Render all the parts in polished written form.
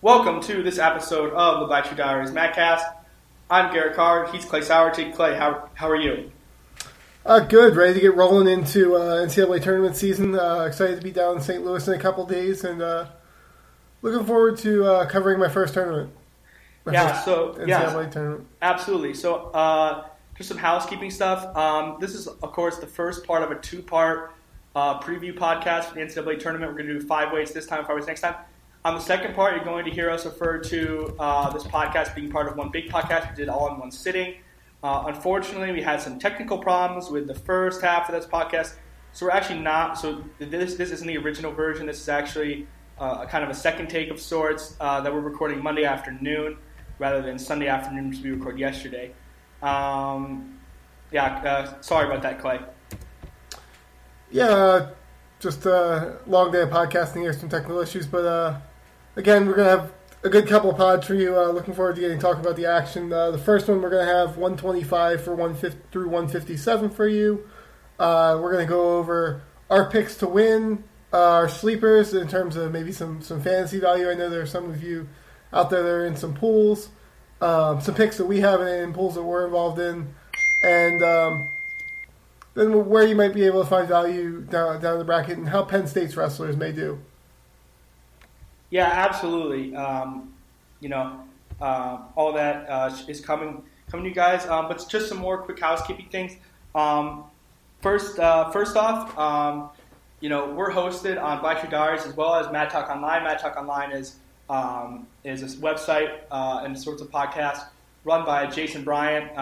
Welcome to this episode of the Black Shoe Diaries Madcast. I'm Garrett Carr. He's Clay Sourty. Clay, how are you? Good. Ready to get rolling into NCAA tournament season. Excited to be down in St. Louis in a couple days, and looking forward to covering my first tournament. NCAA tournament. Absolutely. So just some housekeeping stuff. This is, of course, the first part of a two-part preview podcast for the NCAA tournament. We're going to do 5 weights this time, 5 weights next time. On the second part, you're going to hear us refer to this podcast being part of one big podcast. We did all in one sitting. Unfortunately, we had some technical problems with the first half of this podcast, so we're actually not. So this isn't the original version. This is actually a kind of a second take of sorts that we're recording Monday afternoon rather than Sunday afternoon, which we recorded yesterday. Sorry about that, Clay. Yeah, just a long day of podcasting here, some technical issues, but again, we're going to have a good couple of pods for you. Looking forward to getting talk about the action. The first one, we're going to have 125 for 150 through 157 for you. We're going to go over our picks to win, our sleepers in terms of maybe some fantasy value. I know there are some of you out there that are in some pools, some picks that we have and pools that we're involved in, and then where you might be able to find value down the bracket and how Penn State's wrestlers may do. Yeah, absolutely. All that is coming to you guys. But just some more quick housekeeping things. First off, we're hosted on Black Shoe Diaries as well as Mad Talk Online. Mad Talk Online is a website and sorts of podcasts run by Jason Bryant.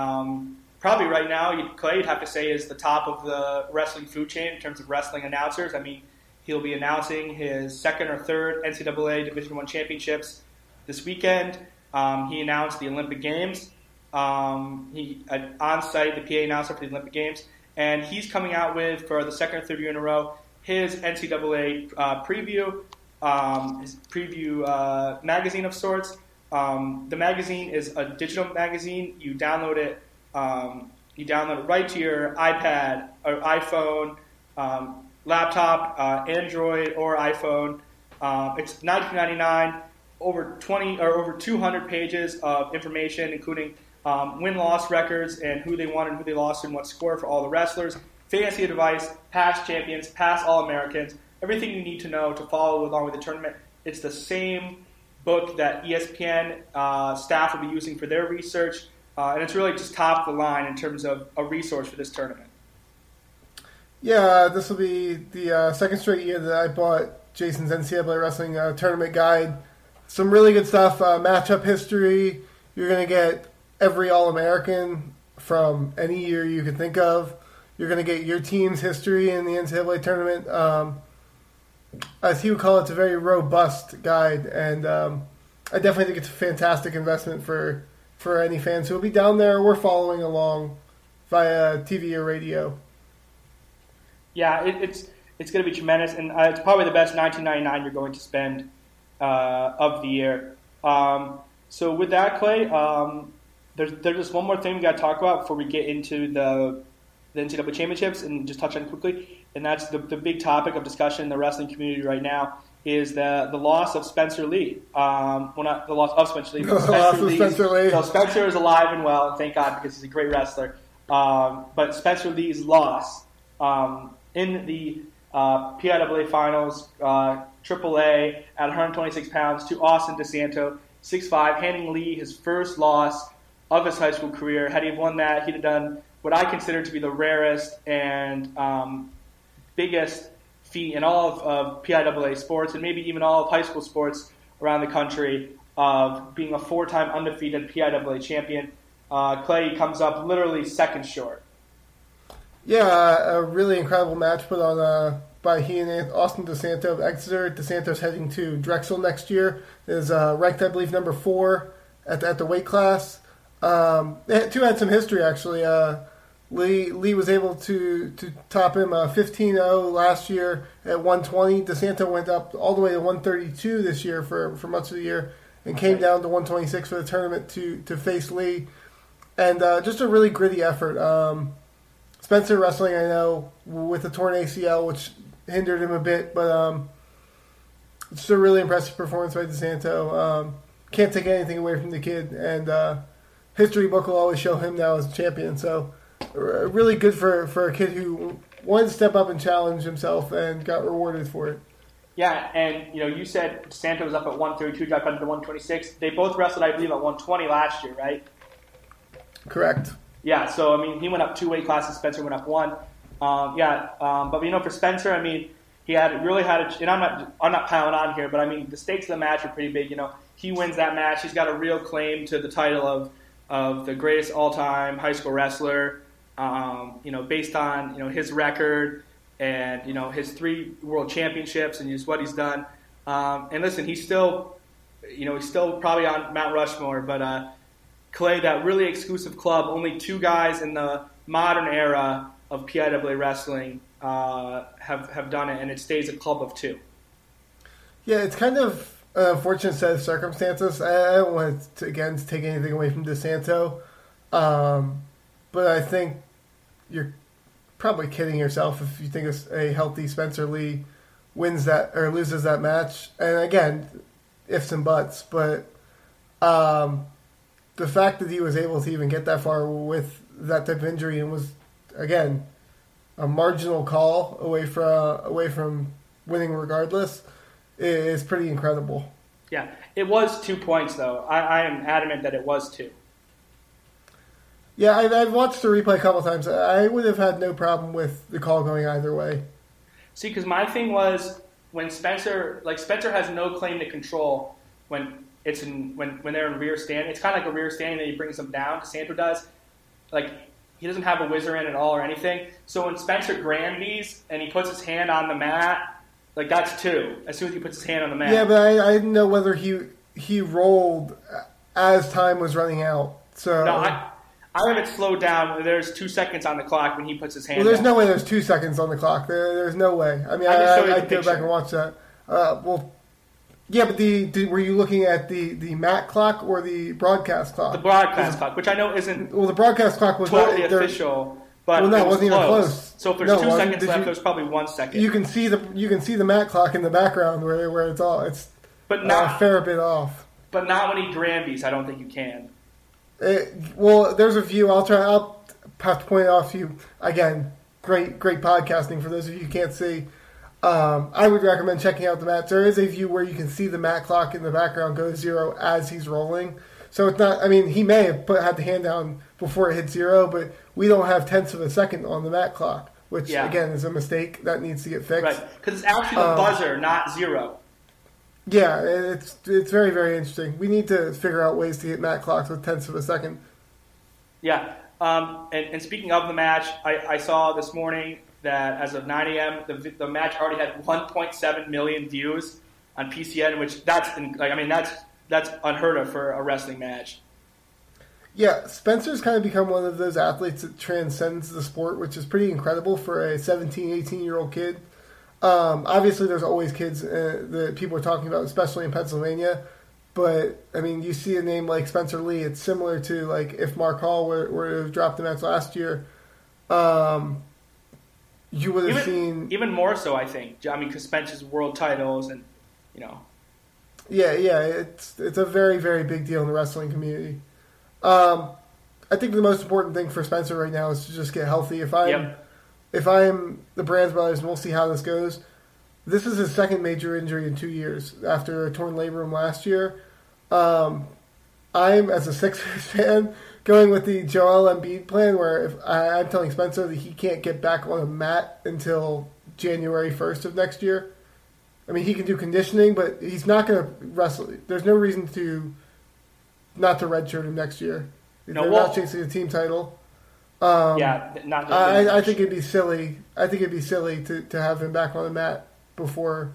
Probably right now, Clay, you'd have to say, is the top of the wrestling food chain in terms of wrestling announcers. I mean, he'll be announcing his second or third NCAA Division I championships this weekend. He announced the Olympic Games. He on-site, the PA announcer for the Olympic Games. And he's coming out with, for the second or third year in a row, his NCAA preview, his preview magazine of sorts. The magazine is a digital magazine. You download it. Right to your iPad or iPhone, laptop, Android or iPhone. It's $19.99, over 200 pages of information, including win-loss records and who they won and who they lost and what score for all the wrestlers, fantasy advice, past champions, past All-Americans, everything you need to know to follow along with the tournament. It's the same book that ESPN staff will be using for their research. And it's really just top of the line in terms of a resource for this tournament. Yeah, this will be the second straight year that I bought Jason's NCAA Wrestling Tournament Guide. Some really good stuff. Matchup history. You're going to get every All-American from any year you can think of. You're going to get your team's history in the NCAA tournament. As he would call it, it's a very robust guide. And I definitely think it's a fantastic investment for any fans who will be down there or following along via TV or radio. Yeah, it's going to be tremendous, and it's probably the best $19.99 you're going to spend of the year. So with that, Clay, there's just one more thing we got to talk about before we get into the NCAA championships and just touch on it quickly, and that's the big topic of discussion in the wrestling community right now is the loss of Spencer Lee. Not the loss of Spencer Lee. Spencer Lee. So Spencer is alive and well, and thank God, because he's a great wrestler. But Spencer Lee's loss in the PIAA finals, AAA, at 126 pounds to Austin DeSanto, 6'5", handing Lee his first loss of his high school career. Had he won that, he'd have done what I consider to be the rarest and biggest feat in all of PIAA sports and maybe even all of high school sports around the country of being a 4-time undefeated PIAA champion. Clay comes up literally second short. Yeah, a really incredible match put on by he and Austin DeSanto of Exeter. DeSanto's heading to Drexel next year. Is ranked, I believe, number 4 at the weight class. They two had some history, actually. Lee was able to top him 15-0 last year at 120. DeSanto went up all the way to 132 this year for much of the year and came down to 126 for the tournament to face Lee. And just a really gritty effort. Spencer wrestling, I know, with a torn ACL, which hindered him a bit. But Just a really impressive performance by DeSanto. Can't take anything away from the kid, and history book will always show him now as a champion. So really good for a kid who wanted to step up and challenge himself and got rewarded for it. Yeah, and you said DeSanto was up at 132, dropped down to 126. They both wrestled, I believe, at 120 last year, right? Correct. Yeah, so he went up two weight classes. Spencer went up one. But for Spencer, he had and I'm not piling on here, but the stakes of the match are pretty big. He wins that match, he's got a real claim to the title of the greatest all-time high school wrestler. Based on his record and his 3 world championships and just what he's done. And listen, he's still probably on Mount Rushmore, but Clay, that really exclusive club, only 2 guys in the modern era of PIAA wrestling have done it, and it stays a club of 2. Yeah, it's kind of an unfortunate set of circumstances. I don't want to, again, take anything away from DeSanto, but I think you're probably kidding yourself if you think a healthy Spencer Lee wins that or loses that match. And again, ifs and buts, but... the fact that he was able to even get that far with that type of injury and was, again, a marginal call away from winning regardless is pretty incredible. Yeah. It was 2 points, though. I am adamant that it was 2. Yeah, I've watched the replay a couple times. I would have had no problem with the call going either way. See, because my thing was when Spencer has no claim to control when... It's when they're in rear standing. It's kind of like a rear standing that he brings them down. DeSanto does. He doesn't have a whizzer in at all or anything. So when Spencer grandies and he puts his hand on the mat, that's 2. As soon as he puts his hand on the mat. Yeah, but I didn't know whether he rolled as time was running out. So no, I have it slowed down. There's 2 seconds on the clock when he puts his hand. Well, there's no way there's 2 seconds on the clock. There's no way. I'd go back and watch that. Yeah, but were you looking at the mat clock or the broadcast clock? The broadcast clock, which I know isn't. Well, the broadcast clock was totally not official, but well, no, it wasn't even close. So if there's 2 seconds left, there's probably 1 second. You can see the mat clock in the background where it's all a fair bit off. But not when he grandies. I don't think you can. There's a few. I'll have to point it off to you again. Great podcasting for those of you who can't see. I would recommend checking out the mat. There is a view where you can see the mat clock in the background go 0 as he's rolling. So it's not, he may have had the hand down before it hit 0, but we don't have tenths of a second on the mat clock, which, again, is a mistake that needs to get fixed. Right, because it's actually the buzzer, not 0. Yeah, it's very, very interesting. We need to figure out ways to get mat clocks with tenths of a second. Yeah, and speaking of the match, I saw this morning that as of 9 a.m., the match already had 1.7 million views on PCN, which that's unheard of for a wrestling match. Yeah, Spencer's kind of become one of those athletes that transcends the sport, which is pretty incredible for a 17, 18-year-old kid. Obviously, there's always kids that people are talking about, especially in Pennsylvania. But, you see a name like Spencer Lee, it's similar to, if Mark Hall were to have dropped the match last year. You would have seen... Even more so, I think. Because Spencer's world titles and, Yeah, it's a very, very big deal in the wrestling community. I think the most important thing for Spencer right now is to just get healthy. If I'm the Brands Brothers, and we'll see how this goes, this is his second major injury in 2 years after a torn labrum last year. I'm, as a Sixers fan... going with the Joel Embiid plan where I'm telling Spencer that he can't get back on a mat until January 1st of next year. He can do conditioning, but he's not going to wrestle. There's no reason not to redshirt him next year. They're not chasing a team title. I think it'd be silly. to have him back on the mat before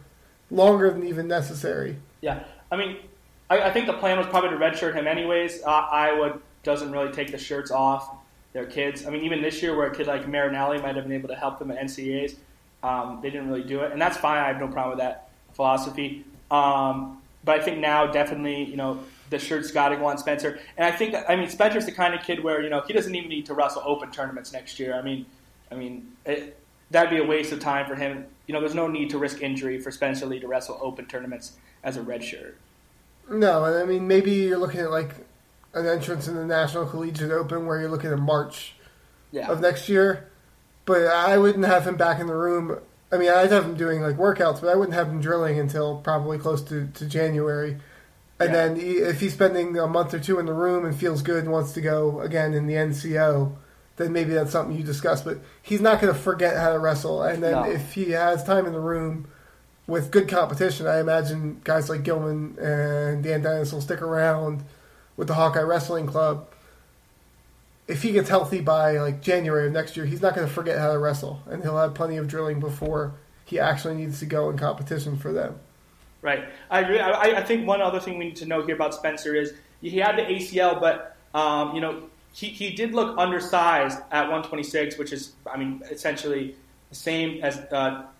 longer than even necessary. Yeah. I think the plan was probably to redshirt him anyways. Iowa doesn't really take the shirts off their kids. Even this year where a kid like Marinelli might have been able to help them at NCAAs, they didn't really do it. And that's fine. I have no problem with that philosophy. But I think now definitely, the shirt's got to go on Spencer. And I think, Spencer's the kind of kid where, he doesn't even need to wrestle open tournaments next year. that'd be a waste of time for him. You know, there's no need to risk injury for Spencer Lee to wrestle open tournaments as a redshirt. No, and I mean, maybe you're looking at like an entrance in the National Collegiate Open where you're looking at March of next year. But I wouldn't have him back in the room. I mean, I'd have him doing like workouts, but I wouldn't have him drilling until probably close to January. And then if he's spending a month or two in the room and feels good and wants to go again in the NCO, then maybe that's something you discuss. But he's not going to forget how to wrestle. And then if he has time in the room with good competition, I imagine guys like Gilman and Dan Dennis will stick around with the Hawkeye Wrestling Club. If he gets healthy by like January of next year, he's not going to forget how to wrestle, and he'll have plenty of drilling before he actually needs to go in competition for them. Right. I agree. I think one other thing we need to know here about Spencer is he had the ACL, but you know, he did look undersized at 126, which is, I mean, essentially the same as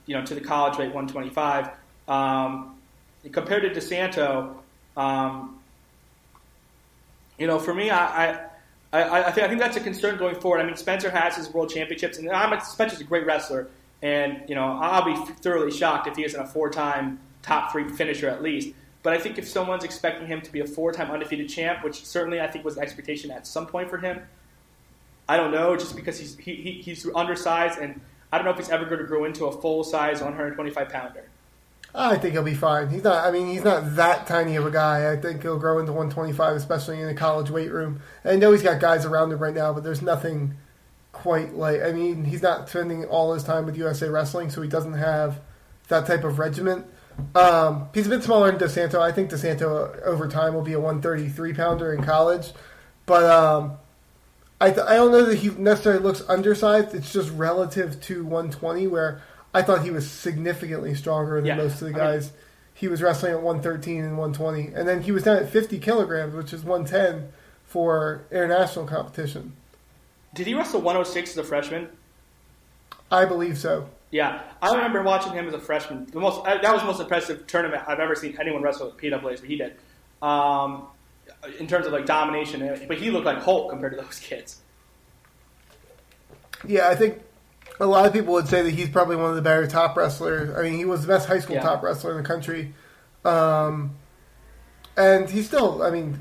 you know, to the college rate 125. Compared to DeSanto, you know, for me, I think that's a concern going forward. I mean, Spencer has his world championships, and Spencer's a great wrestler, and you know, I'll be thoroughly shocked if he isn't a four-time top three finisher at least. But I think if someone's expecting him to be a four-time undefeated champ, which certainly I think was the expectation at some point for him, I don't know, just because he's undersized, and I don't know if he's ever going to grow into a full-size 125-pounder. I think he'll be fine. He's not. I mean, he's not that tiny of a guy. I think he'll grow into 125, especially in a college weight room. I know he's got guys around him right now, but there's nothing quite like. I mean, he's not spending all his time with USA Wrestling, so he doesn't have that type of regiment. He's a bit smaller than DeSanto. I think DeSanto over time will be a 133-pounder in college, but I don't know that he necessarily looks undersized. It's just relative to 120, where I thought he was significantly stronger than most of the guys. He was wrestling at 113 and 120. And then he was down at 50 kilograms, which is 110 for international competition. Did he wrestle 106 as a freshman? I believe so. Yeah. I remember watching him as a freshman. That was the most impressive tournament I've ever seen anyone wrestle at PIAA, but he did. In terms of like domination. But he looked like Hulk compared to those kids. Yeah, I think a lot of people would say that he's probably one of the better top wrestlers. I mean, he was the best high school top wrestler in the country. And he's still, I mean,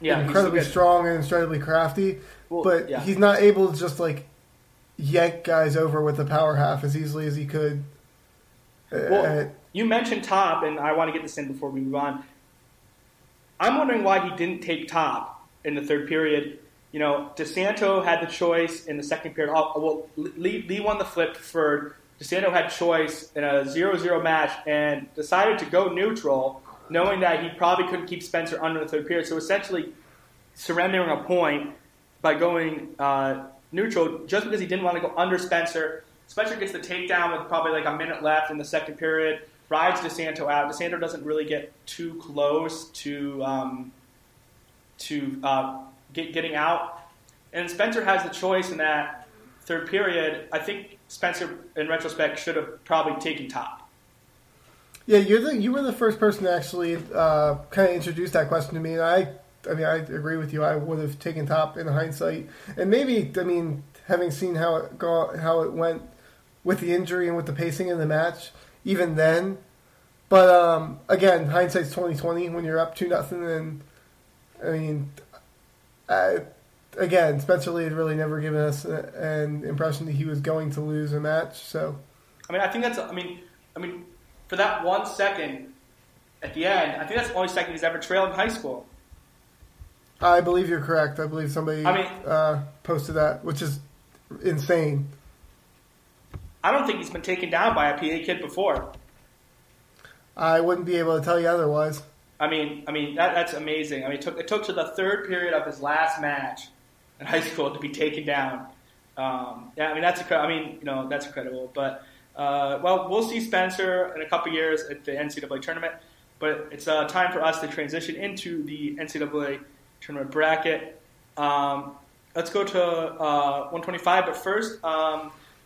incredibly strong and incredibly crafty. Well, but he's not able to just, like, yank guys over with the power half as easily as he could. Well, you mentioned Top, and I want to get this in before we move on. I'm wondering why he didn't take Top in the third period. You know, DeSanto had the choice in the second period. Well, Lee won the flip for DeSanto had choice in a 0-0 match and decided to go neutral, knowing that he probably couldn't keep Spencer under the third period. So essentially surrendering a point by going neutral just because he didn't want to go under Spencer. Spencer gets the takedown with probably like a minute left in the second period, rides DeSanto out. DeSanto doesn't really get too close to getting out, and Spencer has the choice in that third period. I think Spencer, in retrospect, should have probably taken Top. Yeah, you were the first person to actually kind of introduce that question to me, and I agree with you. I would have taken Top in hindsight, and maybe, I mean, having seen how it went with the injury and with the pacing in the match, even then. But again, hindsight's 20/20 when you're up 2-0, and I mean. Again, Spencer Lee had really never given us an impression that he was going to lose a match. So, I mean, I think that's. I mean, for that 1 second at the end, I think that's the only second he's ever trailed in high school. I believe you're correct. I believe somebody posted that, which is insane. I don't think he's been taken down by a PA kid before. I wouldn't be able to tell you otherwise. I mean that's amazing. I mean, it took to the third period of his last match in high school to be taken down. Yeah, I mean that's incredible. But we'll see Spencer in a couple years at the NCAA tournament. But it's time for us to transition into the NCAA tournament bracket. Let's go to 125. But first,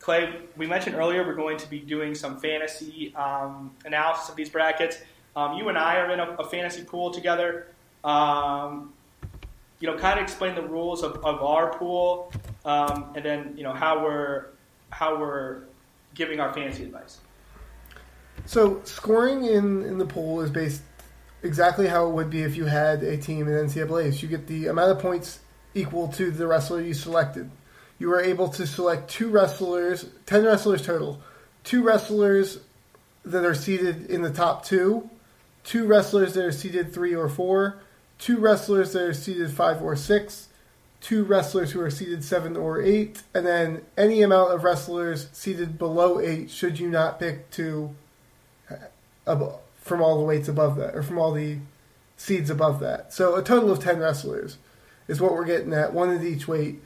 Clay, we mentioned earlier we're going to be doing some fantasy analysis of these brackets. You and I are in a fantasy pool together. You know, kind of explain the rules of our pool, and then you know how we're giving our fantasy advice. So scoring in the poll is based exactly how it would be if you had a team in NCAAs. You get the amount of points equal to the wrestler you selected. You were able to select 10 wrestlers total, 2 wrestlers that are seeded in the top 2, 2 wrestlers that are seeded 3 or 4, 2 wrestlers that are seeded 5 or 6, 2 wrestlers who are seeded 7 or 8, and then any amount of wrestlers seeded below 8 should you not pick 2 from all the weights above that, or from all the seeds above that. So a total of 10 wrestlers is what we're getting at, one at each weight.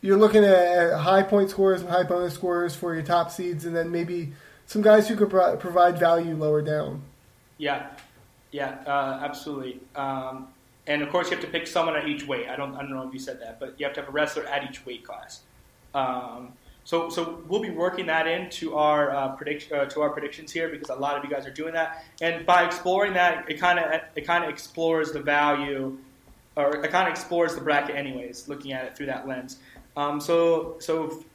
You're looking at high point scorers and high bonus scorers for your top seeds, and then maybe some guys who could provide value lower down. Yeah, absolutely. And of course, you have to pick someone at each weight. I don't know if you said that, but you have to have a wrestler at each weight class. So we'll be working that into our predictions here, because a lot of you guys are doing that. And by exploring that, it kind of explores the value, or it kind of explores the bracket anyways, looking at it through that lens. So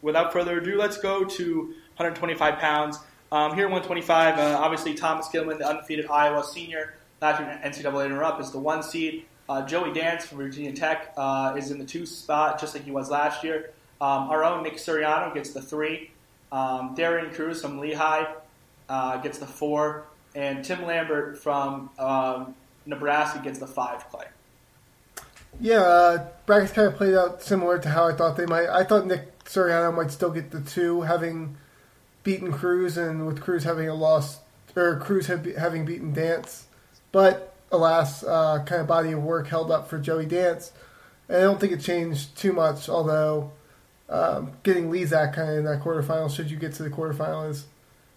without further ado, let's go to 125 pounds. Here at 125, obviously Thomas Gilman, the undefeated Iowa senior, last year NCAA runner-up, is the 1 seed. Joey Dance from Virginia Tech is in the 2 spot, just like he was last year. Our own Nick Suriano gets the 3. Darian Cruz from Lehigh gets the 4. And Tim Lambert from Nebraska gets the 5, Clay. Yeah, brackets kind of played out similar to how I thought they might. I thought Nick Suriano might still get the 2, having beaten Cruz, and with Cruz having a loss, or Cruz having beaten Dance. But, alas, kind of body of work held up for Joey Dance. And I don't think it changed too much, although... getting Lizak kind of in that quarterfinal, should you get to the quarterfinal, is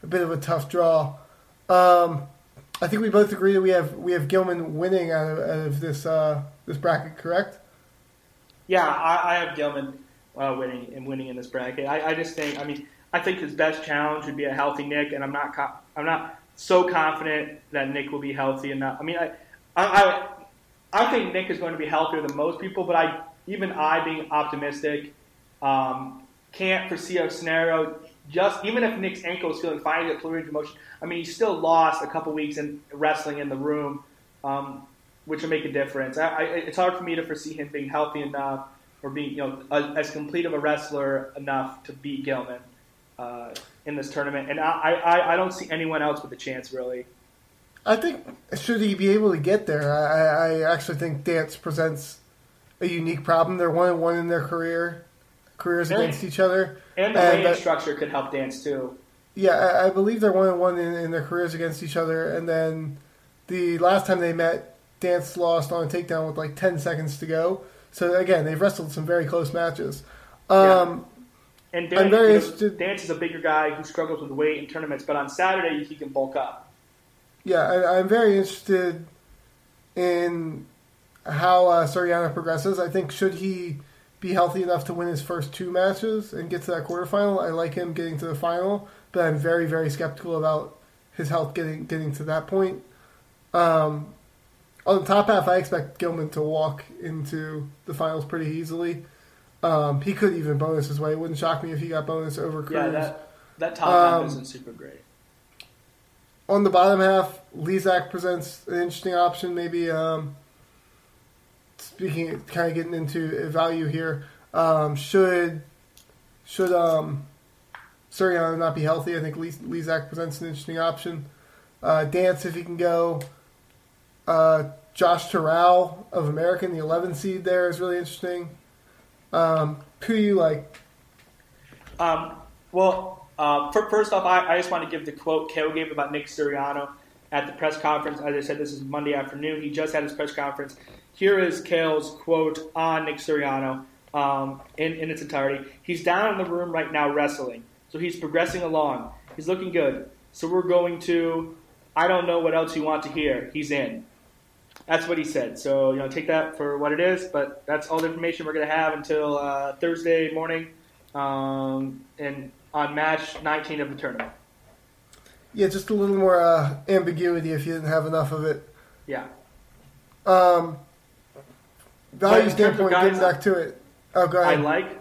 a bit of a tough draw. I think we both agree that we have Gilman winning out of this bracket, correct? Yeah, I have Gilman winning in this bracket. I just think, I think his best challenge would be a healthy Nick, and I'm not so confident that Nick will be healthy enough. I think Nick is going to be healthier than most people, but even I being optimistic. Can't foresee a scenario, just even if Nick's ankle is feeling fine, he's got pluripotent motion. He still lost a couple weeks in wrestling in the room, which will make a difference. It's hard for me to foresee him being healthy enough or being, as complete of a wrestler enough to beat Gilman in this tournament. And I don't see anyone else with a chance, really. I think, should he be able to get there, I actually think Dance presents a unique problem. They're 1-1 in their careers against each other. And the weight structure could help Dance, too. Yeah, I believe they're 1-1 in their careers against each other. And then the last time they met, Dance lost on a takedown with 10 seconds to go. So, again, they've wrestled some very close matches. Yeah. And Dance, I'm very interested. Dance is a bigger guy who struggles with weight in tournaments, but on Saturday he can bulk up. Yeah, I'm very interested in how Soriano progresses. I think should he... be healthy enough to win his first 2 matches and get to that quarterfinal, I like him getting to the final, but I'm very, very skeptical about his health getting to that point. On the top half, I expect Gilman to walk into the finals pretty easily. He could even bonus his way. It wouldn't shock me if he got bonus over Cruz. Yeah, that top half isn't super great. On the bottom half, Lizak presents an interesting option, maybe... Speaking, kind of getting into value here, should Suriano not be healthy, I think Lizak presents an interesting option. Dance, if he can go. Josh Terrell of American, the 11 seed there, is really interesting. Who do you like? First off, I just want to give the quote Kale gave about Nick Suriano at the press conference. As I said, this is Monday afternoon. He just had his press conference. Here is Kale's quote on Nick Suriano in its entirety. He's down in the room right now wrestling, so he's progressing along. He's looking good. So we're going to, I don't know what else you want to hear. He's in. That's what he said. So, take that for what it is, but that's all the information we're going to have until Thursday morning and on match 19 of the tournament. Yeah, just a little more ambiguity if you didn't have enough of it. Yeah. Value standpoint, getting back to it. Oh, go ahead. I like.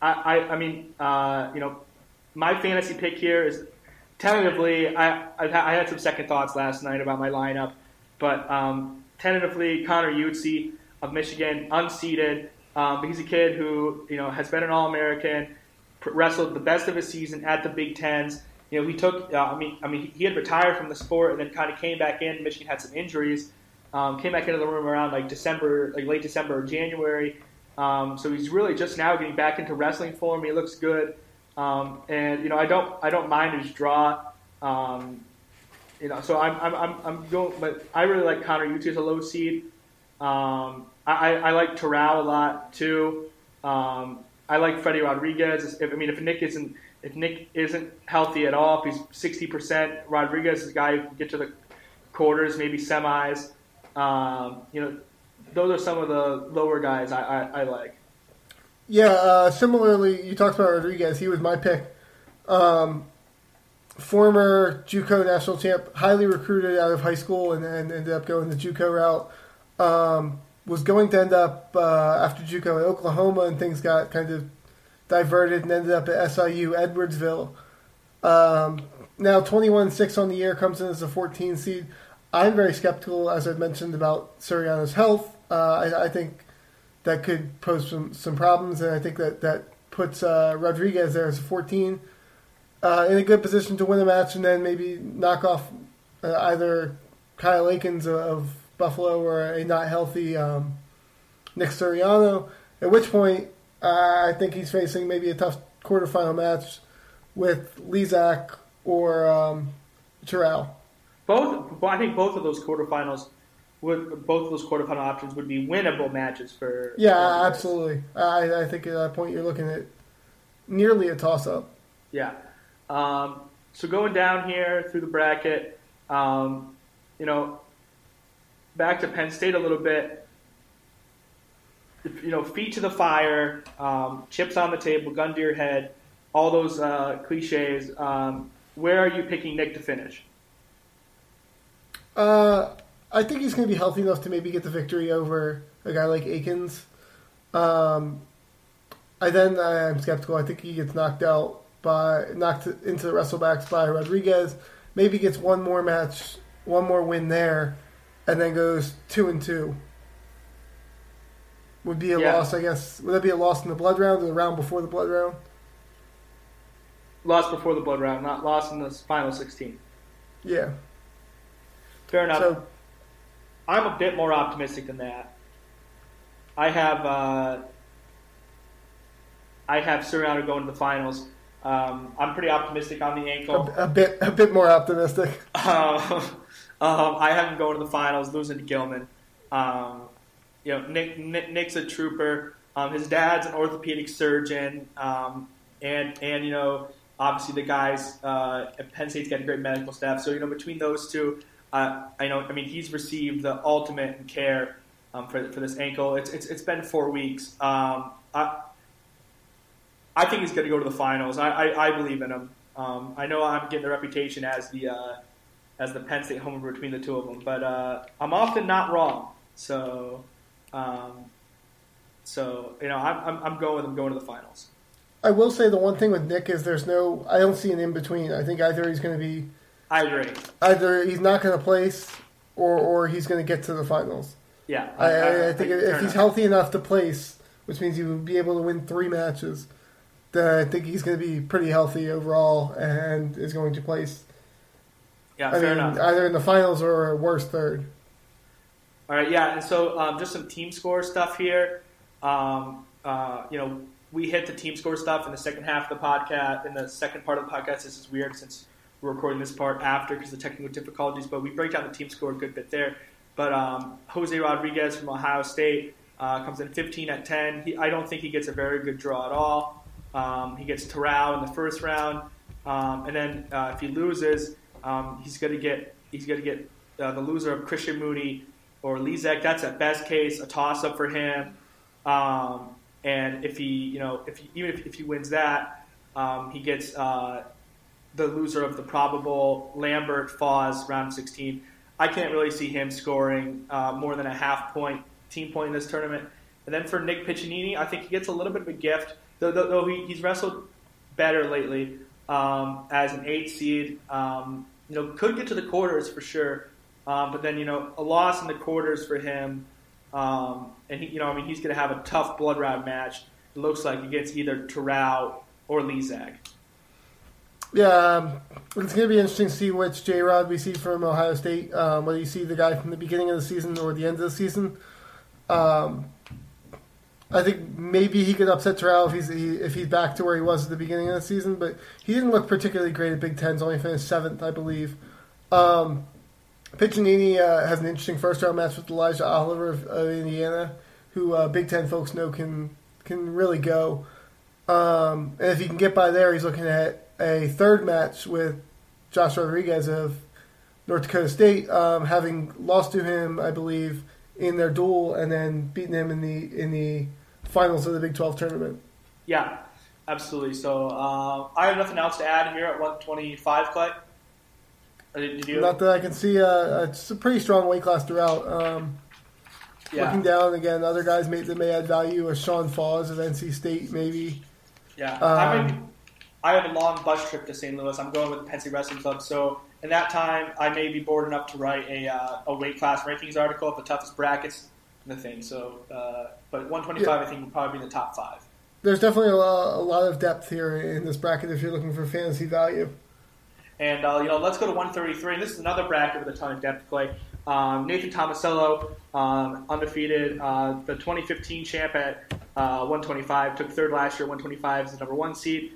my fantasy pick here is tentatively. I had some second thoughts last night about my lineup, but tentatively Connor Utsi of Michigan, unseeded. He's a kid who has been an All-American, wrestled the best of his season at the Big Tens. He took. He had retired from the sport and then kind of came back in. Michigan had some injuries. Came back into the room around late December or January. So he's really just now getting back into wrestling form. He looks good, and I don't mind his draw. So I'm going, but I really like Connor Utsi as a low seed. I like Terrell a lot too. I like Freddie Rodriguez. If Nick isn't healthy at all, if he's 60%, Rodriguez is a guy who can get to the quarters, maybe semis. Those are some of the lower guys I like. Yeah, similarly, you talked about Rodriguez. He was my pick. Former JUCO national champ, highly recruited out of high school and then ended up going the JUCO route. Was going to end up after JUCO at Oklahoma, and things got kind of diverted and ended up at SIU Edwardsville. Now 21-6 on the year, comes in as a 14 seed. I'm very skeptical, as I've mentioned, about Suriano's health. I think that could pose some problems, and I think that puts Rodriguez there as a 14 in a good position to win a match and then maybe knock off either Kyle Akins of Buffalo or a not healthy Nick Suriano, at which point I think he's facing maybe a tough quarterfinal match with Lizak or Terrell. I think both of those quarterfinals options would be winnable matches for. Yeah, for absolutely. I think at that point you're looking at nearly a toss-up. Yeah. So going down here through the bracket, back to Penn State a little bit. Feet to the fire, chips on the table, gun to your head, all those cliches. Where are you picking Nick to finish? I think he's going to be healthy enough to maybe get the victory over a guy like Akins. I'm skeptical. I think he gets knocked into the wrestlebacks by Rodriguez. Maybe gets one more win there, and then goes 2-2. Would be a loss, I guess. Would that be a loss in the blood round or the round before the blood round? Loss before the blood round, not loss in the final 16. Yeah. Fair enough. So, I'm a bit more optimistic than that. I have Suriano going to the finals. I'm pretty optimistic on the ankle. A bit more optimistic. I have him going to the finals, losing to Gilman. Nick's a trooper. His dad's an orthopedic surgeon, and obviously the guys at Penn State's got a great medical staff. So between those two, he's received the ultimate care for this ankle. It's been 4 weeks. I think he's going to go to the finals. I believe in him. I know I'm getting the reputation as the Penn State homer between the two of them, but I'm often not wrong. So I'm going with him going to the finals. I will say the one thing with Nick is I don't see an in between. I think either he's going to be. I agree. Either he's not going to place, or he's going to get to the finals. Yeah, I think if he's healthy enough to place, which means he will be able to win 3 matches, then I think he's going to be pretty healthy overall and is going to place. Yeah, fair enough. Either in the finals or worse third. All right, yeah, and so just some team score stuff here. We hit the team score stuff in the second half of the podcast. In the second part of the podcast, this is weird since we're recording this part after because of the technical difficulties, but we break down the team score a good bit there. But Jose Rodriguez from Ohio State comes in 15 at 10. I don't think he gets a very good draw at all. He gets Terrell in the first round, and then if he loses, he's going to get the loser of Christian Moody or Lizak. That's at best case a toss-up for him. And if he, if he wins that, he gets the loser of the probable Lambert Foz round 16. I can't really see him scoring more than a half point, team point in this tournament. And then for Nick Piccinini, I think he gets a little bit of a gift. though he's wrestled better lately as an 8 seed. Could get to the quarters for sure. But then, a loss in the quarters for him. And, he's going to have a tough blood round match, it looks like, against either Terrell or Lizak. Yeah, it's going to be interesting to see which J-Rod we see from Ohio State, whether you see the guy from the beginning of the season or the end of the season. I think maybe he could upset Terrell if he's back to where he was at the beginning of the season, but he didn't look particularly great at Big Ten's, only finished 7th, I believe. Piccinini has an interesting first-round match with Elijah Oliver of Indiana, who Big Ten folks know can really go. And if he can get by there, he's looking at a third match with Josh Rodriguez of North Dakota State, having lost to him, I believe, in their duel, and then beaten him in the finals of the Big 12 tournament. Yeah, absolutely. So I have nothing else to add here at 125, Clay. Did you? Not that I can see. It's a pretty strong weight class throughout. Looking down again, other guys that may add value are Sean Fawes of NC State, maybe. Yeah, I have a long bus trip to St. Louis. I'm going with the Penn State Wrestling Club, so in that time, I may be bored enough to write a weight class rankings article of the toughest brackets and the thing. So, but 125, I think, will probably be in the top 5. There's definitely a lot of depth here in this bracket if you're looking for fantasy value. And let's go to 133. And this is another bracket with a ton of depth to play. Nathan Tomasello, undefeated, the 2015 champ at 125, took third last year. 125 is the number 1 seed.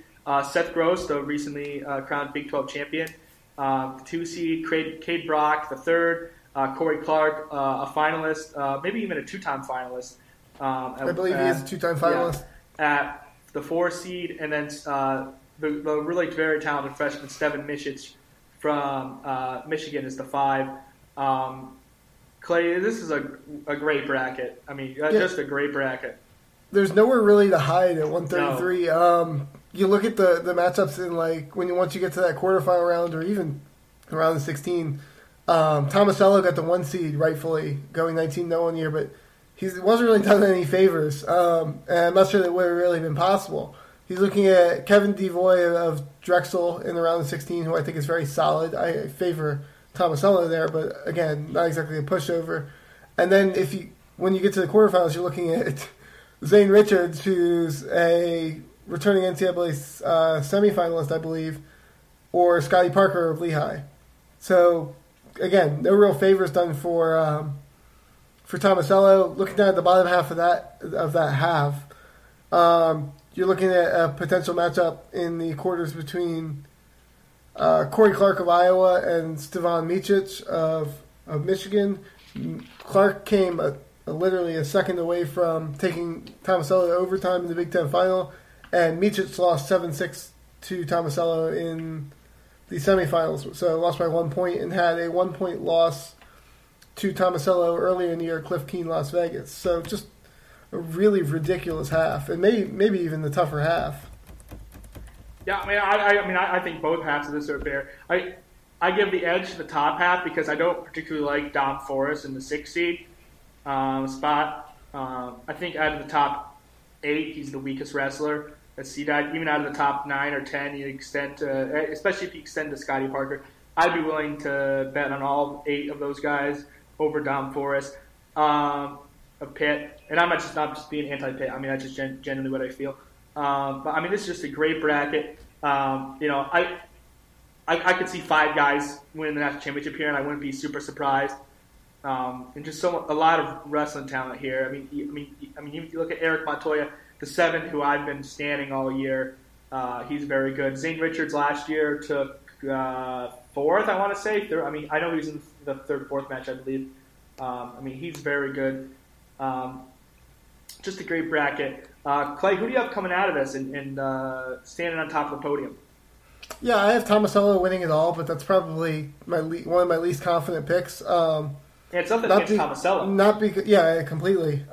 Seth Gross, the recently crowned Big 12 champion, the 2 seed. Cade Brock, the 3rd. Corey Clark, a finalist, maybe even a two-time finalist. I believe he is a two-time finalist. Yeah, at the 4 seed, and then the really very talented freshman Stevan Mischitz from Michigan is the 5. Clay, this is a great bracket. I mean, just a great bracket. There's nowhere really to hide at 133. No. You look at the matchups in, like, once you get to that quarterfinal round or even around the 16, Tomasello got the 1 seed rightfully, going 19-0 one year, but he wasn't really done any favors, and I'm not sure that would have really been possible. He's looking at Kevin Devoy of Drexel in the round of 16, who I think is very solid. I favor Tomasello there, but again, not exactly a pushover. And then when you get to the quarterfinals, you're looking at Zane Richards, who's a returning NCAA semifinalist, I believe, or Scotty Parker of Lehigh. So, again, no real favors done for Tomasello. Looking down at the bottom half of that half, you're looking at a potential matchup in the quarters between Corey Clark of Iowa and Stevan Mischitz of Michigan. Clark came literally a second away from taking Tomasello to overtime in the Big Ten final. And Mischitz lost 7-6 to Tomasello in the semifinals, so lost by 1 point and had a 1-point loss to Tomasello earlier in the year, Cliff Keen, Las Vegas. So just a really ridiculous half, and maybe even the tougher half. Yeah, I mean, I think both halves of this are fair. I give the edge to the top half because I don't particularly like Dom Forrest in the 6 seed spot. I think out of the top 8, he's the weakest wrestler. Let's see, even out of the top 9 or 10, you extend to, especially if you extend to Scotty Parker, I'd be willing to bet on all 8 of those guys over Dom Forrest, a Pitt. And I'm not just being anti-Pitt. I mean, that's just generally what I feel. But I mean, this is just a great bracket. I could see 5 guys winning the national championship here, and I wouldn't be super surprised. And just a lot of wrestling talent here. I mean, if you look at Eric Montoya, the 7th, who I've been standing all year, he's very good. Zane Richards last year took 4th, I want to say. I mean, I know he was in the 3rd, 4th match, I believe. I mean, he's very good. Just a great bracket. Clay, who do you have coming out of this and standing on top of the podium? Yeah, I have Tomasello winning it all, but that's probably one of my least confident picks. Yeah, it's something against Tomasello. Completely.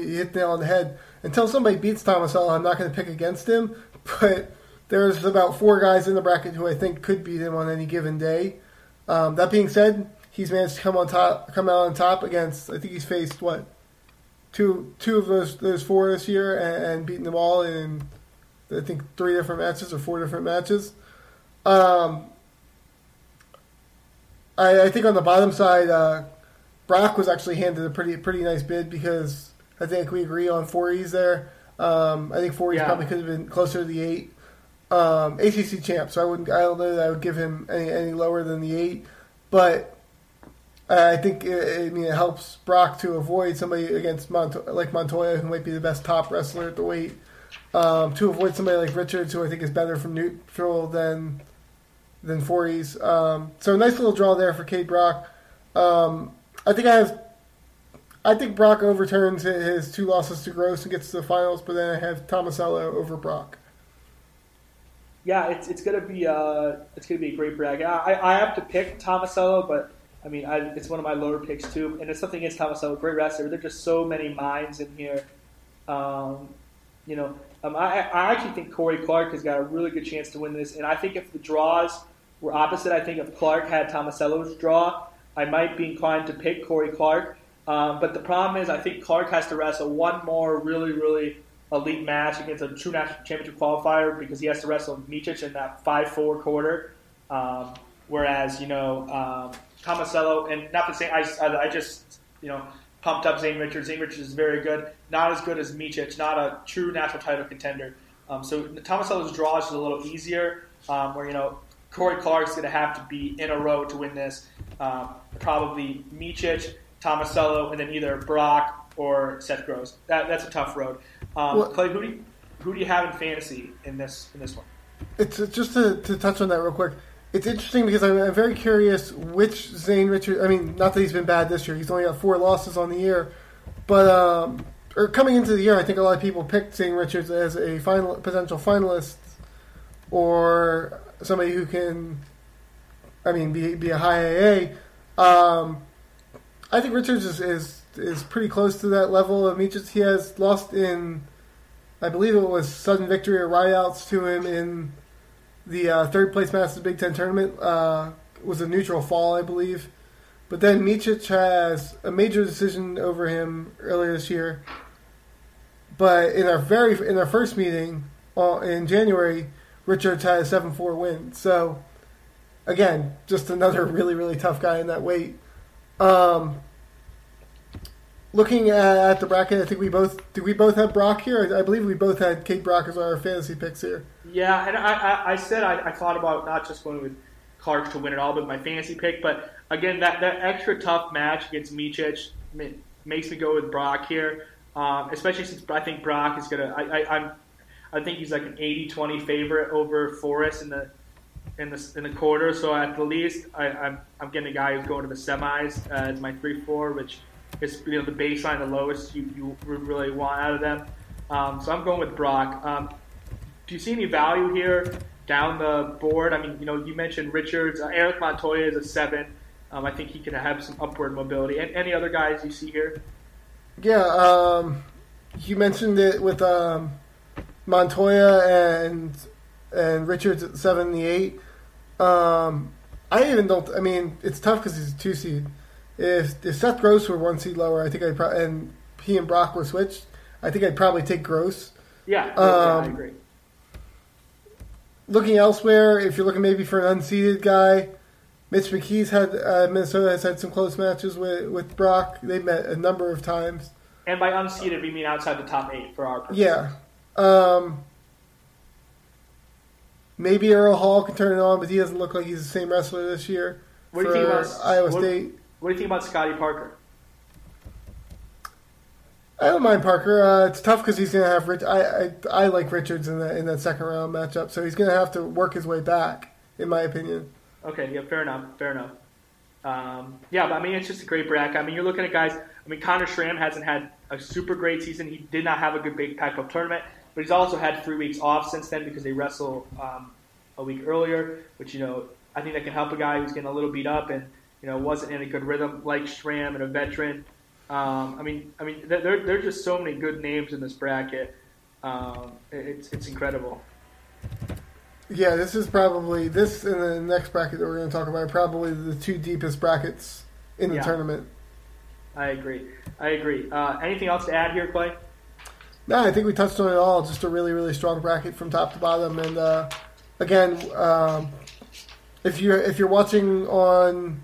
You hit the nail on the head. Until somebody beats Tomasello, I'm not going to pick against him, but there's about 4 guys in the bracket who I think could beat him on any given day. That being said, he's managed to come out on top against, I think he's faced, what, two of those 4 this year and beaten them all in I think three different matches or four different matches. I think on the bottom side, Brock was actually handed a pretty nice bid because I think we agree on 4E's there. I think 4E's probably could have been closer to the 8. ACC champ, so I don't know that I would give him any lower than the 8. But I think it helps Brock to avoid somebody against Montoya, who might be the best top wrestler at the weight. To avoid somebody like Richards, who I think is better from neutral than 4E's. So a nice little draw there for Cade Brock. I think Brock overturns his two losses to Gross and gets to the finals, but then I have Tomasello over Brock. Yeah, it's gonna be a great brag. I have to pick Tomasello, but I mean it's one of my lower picks too. And it's something against Tomasello, great wrestler. There's just so many minds in here. I actually think Corey Clark has got a really good chance to win this. And I think if the draws were opposite, I think if Clark had Tomasello's draw, I might be inclined to pick Corey Clark. But the problem is I think Clark has to wrestle one more really, really elite match against a true national championship qualifier because he has to wrestle Mischitz in that 5-4 quarter. Whereas, Tomasello, and not to say, I just, pumped up Zane Richards. Zane Richards is very good. Not as good as Mischitz, not a true national title contender. So Tomasello's draw is just a little easier, where Corey Clark's going to have to be in a row to win this. Probably Mischitz, Tomasello, and then either Brock or Seth Gross. That's a tough road. Clay, who do you have in fantasy in this one? It's just to touch on that real quick. It's interesting because I'm very curious which Zane Richards. I mean, not that he's been bad this year. He's only got 4 losses on the year. But or coming into the year, I think a lot of people picked Zane Richards as a potential finalist or somebody who can, be a high AA. I think Richards is pretty close to that level of Mischitz. He has lost in, I believe it was sudden victory or rideouts to him in the third place match of the Big Ten tournament. Was a neutral fall, I believe. But then Mischitz has a major decision over him earlier this year. But in our first meeting in January, Richards had a 7-4 win. So, again, just another really, really tough guy in that weight. Looking at the bracket, I think we both have Brock here. I believe we both had Cade Brock as our fantasy picks here. Yeah, and I said I thought about not just going with Clark to win it all, but my fantasy pick. But again, that extra tough match against Mischitz makes me go with Brock here, especially since I think Brock is gonna. I think he's like an 80-20 favorite over Forrest in the quarter. So at the least, I'm getting a guy who's going to the semis as my 3-4, which. It's the baseline, the lowest you really want out of them. So I'm going with Brock. Do you see any value here down the board? You mentioned Richards. Eric Montoya is a 7. I think he can have some upward mobility. And any other guys you see here? Yeah, you mentioned it with Montoya and Richards at 7 and the 8. It's tough because he's a 2-seed. If Seth Gross were 1 seed lower, I think I'd probably, and he and Brock were switched, I think I'd probably take Gross. Yeah, I agree. Looking elsewhere, if you're looking maybe for an unseeded guy, Mitch McKee's had Minnesota has had some close matches with Brock. They met a number of times. And by unseeded, we mean outside the top 8 for our purpose. Yeah. Maybe Earl Hall can turn it on, but he doesn't look like he's the same wrestler this year. What do you think about Iowa State? What do you think about Scotty Parker? I don't mind Parker. It's tough because he's going to have I like Richards in that second round matchup, so he's going to have to work his way back, in my opinion. Okay, yeah, fair enough. It's just a great bracket. You're looking at guys. Connor Schramm hasn't had a super great season. He did not have a good big Pac-12 tournament, but he's also had 3 weeks off since then because they wrestle a week earlier, which I think that can help a guy who's getting a little beat up and. Wasn't in a good rhythm like Schramm and a veteran. There's just so many good names in this bracket. It's incredible. Yeah, this is probably this and the next bracket that we're going to talk about are probably the 2 deepest brackets in the tournament. I agree. Anything else to add here, Clay? No, I think we touched on it all. Just a really, really strong bracket from top to bottom. And again, if you're watching on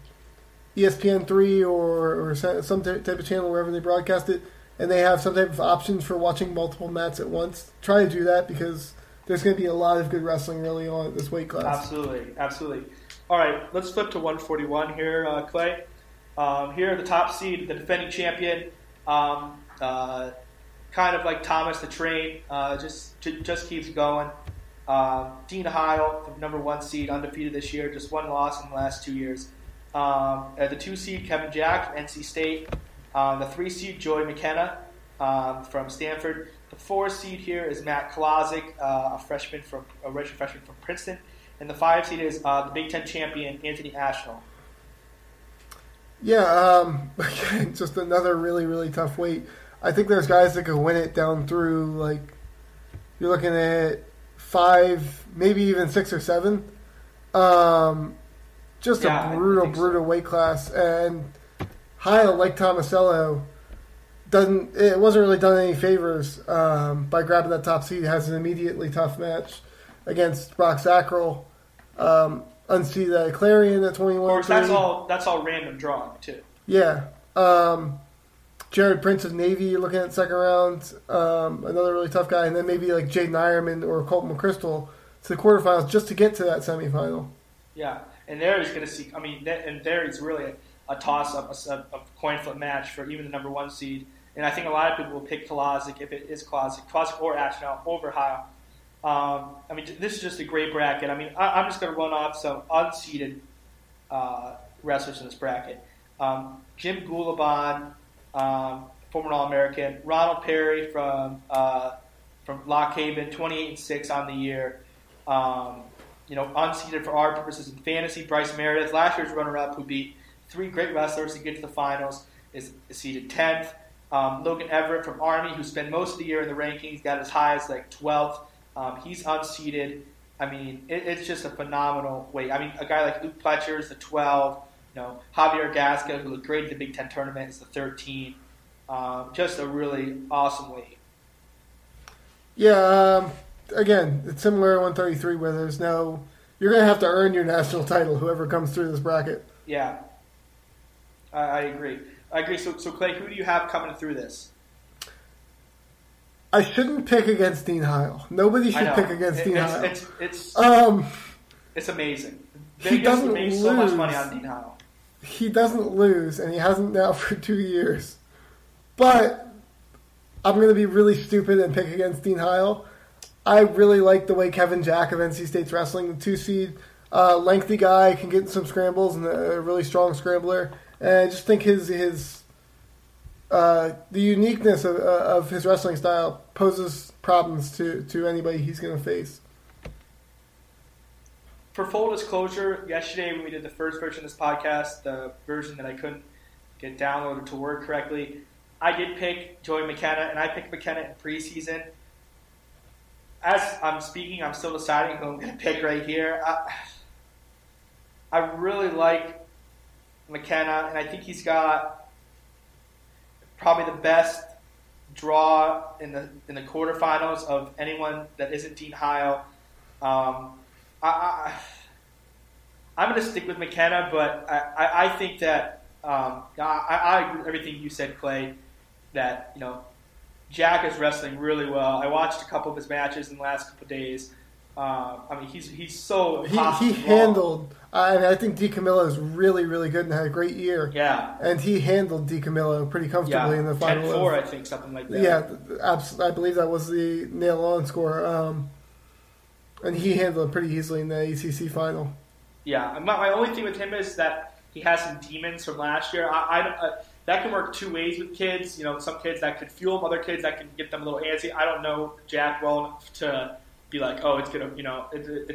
ESPN3 or some type of channel wherever they broadcast it, and they have some type of options for watching multiple mats at once, try to do that because there's going to be a lot of good wrestling early on at this weight class. Absolutely, absolutely. All right, let's flip to 141 here, Clay. Here, the top seed, the defending champion, kind of like Thomas the Train, just keeps going. Dean Heil, the number one seed, undefeated this year, just one loss in the last 2 years. The two seed, Kevin Jack from NC State. The three seed, Joy McKenna from Stanford. The four seed here is Matt Kolozik, a redshirt freshman from Princeton. And the five seed is the Big Ten champion, Anthony Ashnell. Yeah, again, just another really, really tough weight. I think there's guys that could win it down through, like, you're looking at 5, maybe even 6 or 7. A brutal weight class. And Heil, like Tomasello, it wasn't really done any favors by grabbing that top seed. Has an immediately tough match against BrockZackrell, unseeded Clarion at 21. Of course, that's all random drawing too. Yeah, Jared Prince of Navy looking at second round, another really tough guy, and then maybe like Jaden Ironman or Colt McChrystal to the quarterfinals just to get to that semifinal. Yeah, and there he's going to see. I mean, and there is really a toss up, a coin flip match for even the number one seed. And I think a lot of people will pick Kolozik, if it is Kolozik or Ashnell, over Heil. I mean, this is just a great bracket. I mean, I'm just going to run off some unseeded wrestlers in this bracket. Jim Gulabon, former All-American. Ronald Perry from Lock Haven, 28-6 on the year. Unseeded for our purposes in fantasy. Bryce Meredith, last year's runner-up, who beat three great wrestlers to get to the finals, is seeded 10th. Logan Everett from Army, who spent most of the year in the rankings, got as high as like 12th. He's unseeded. I mean, it's just a phenomenal weight. I mean, a guy like Luke Pletcher is the 12. Javier Gasca, who looked great at the Big Ten tournament, is the 13. Just a really awesome weight. Yeah, again, it's similar to 133 where you're going to have to earn your national title, whoever comes through this bracket. Yeah, I agree. So, Clay, who do you have coming through this? I shouldn't pick against Dean Heil. Nobody should pick against Dean Heil. It's amazing. He doesn't lose so much money on Dean Heil. He doesn't lose, and he hasn't now for 2 years. But I'm going to be really stupid and pick against Dean Heil. I really like the way Kevin Jack of NC State's wrestling, the two seed, lengthy guy, can get some scrambles and a really strong scrambler. And I just think the uniqueness of his wrestling style poses problems to anybody he's going to face. For full disclosure, yesterday when we did the first version of this podcast, the version that I couldn't get downloaded to work correctly, I did pick Joey McKenna, and I picked McKenna in preseason. As I'm speaking, I'm still deciding who I'm going to pick right here. I really like McKenna, and I think he's got probably the best draw in the quarterfinals of anyone that isn't Dean Heil. I'm going to stick with McKenna, but I think that I agree with everything you said, Clay. That Jack is wrestling really well. I watched a couple of his matches in the last couple of days. I mean, he's so he handled. I think DiCamillo is really, really good and had a great year. Yeah. And he handled DiCamillo pretty comfortably in the final. 10-4, I think, something like that. Yeah, I believe that was the nail-on score. And he handled it pretty easily in the ACC final. Yeah. My only thing with him is that he has some demons from last year. That can work two ways with kids. Some kids that could fuel them, other kids that can get them a little antsy. I don't know Jack well enough to be like, oh, it's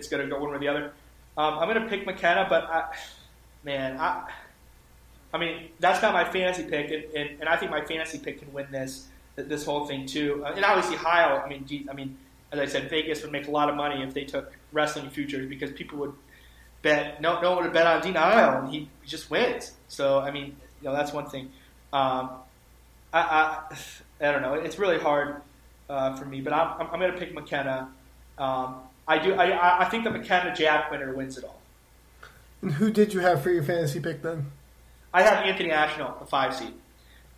gonna go one way or the other. I'm going to pick McKenna, but I mean, that's not my fantasy pick, and I think my fantasy pick can win this whole thing too. And obviously Heil, as I said, Vegas would make a lot of money if they took wrestling futures because people would bet, no one would bet on Dean Heil, and he just wins. So, I mean, that's one thing. I don't know. It's really hard for me, but I'm going to pick McKenna. I think the McKenna Jack winner wins it all. And who did you have for your fantasy pick then? I have Anthony Ashnell, the 5 seed.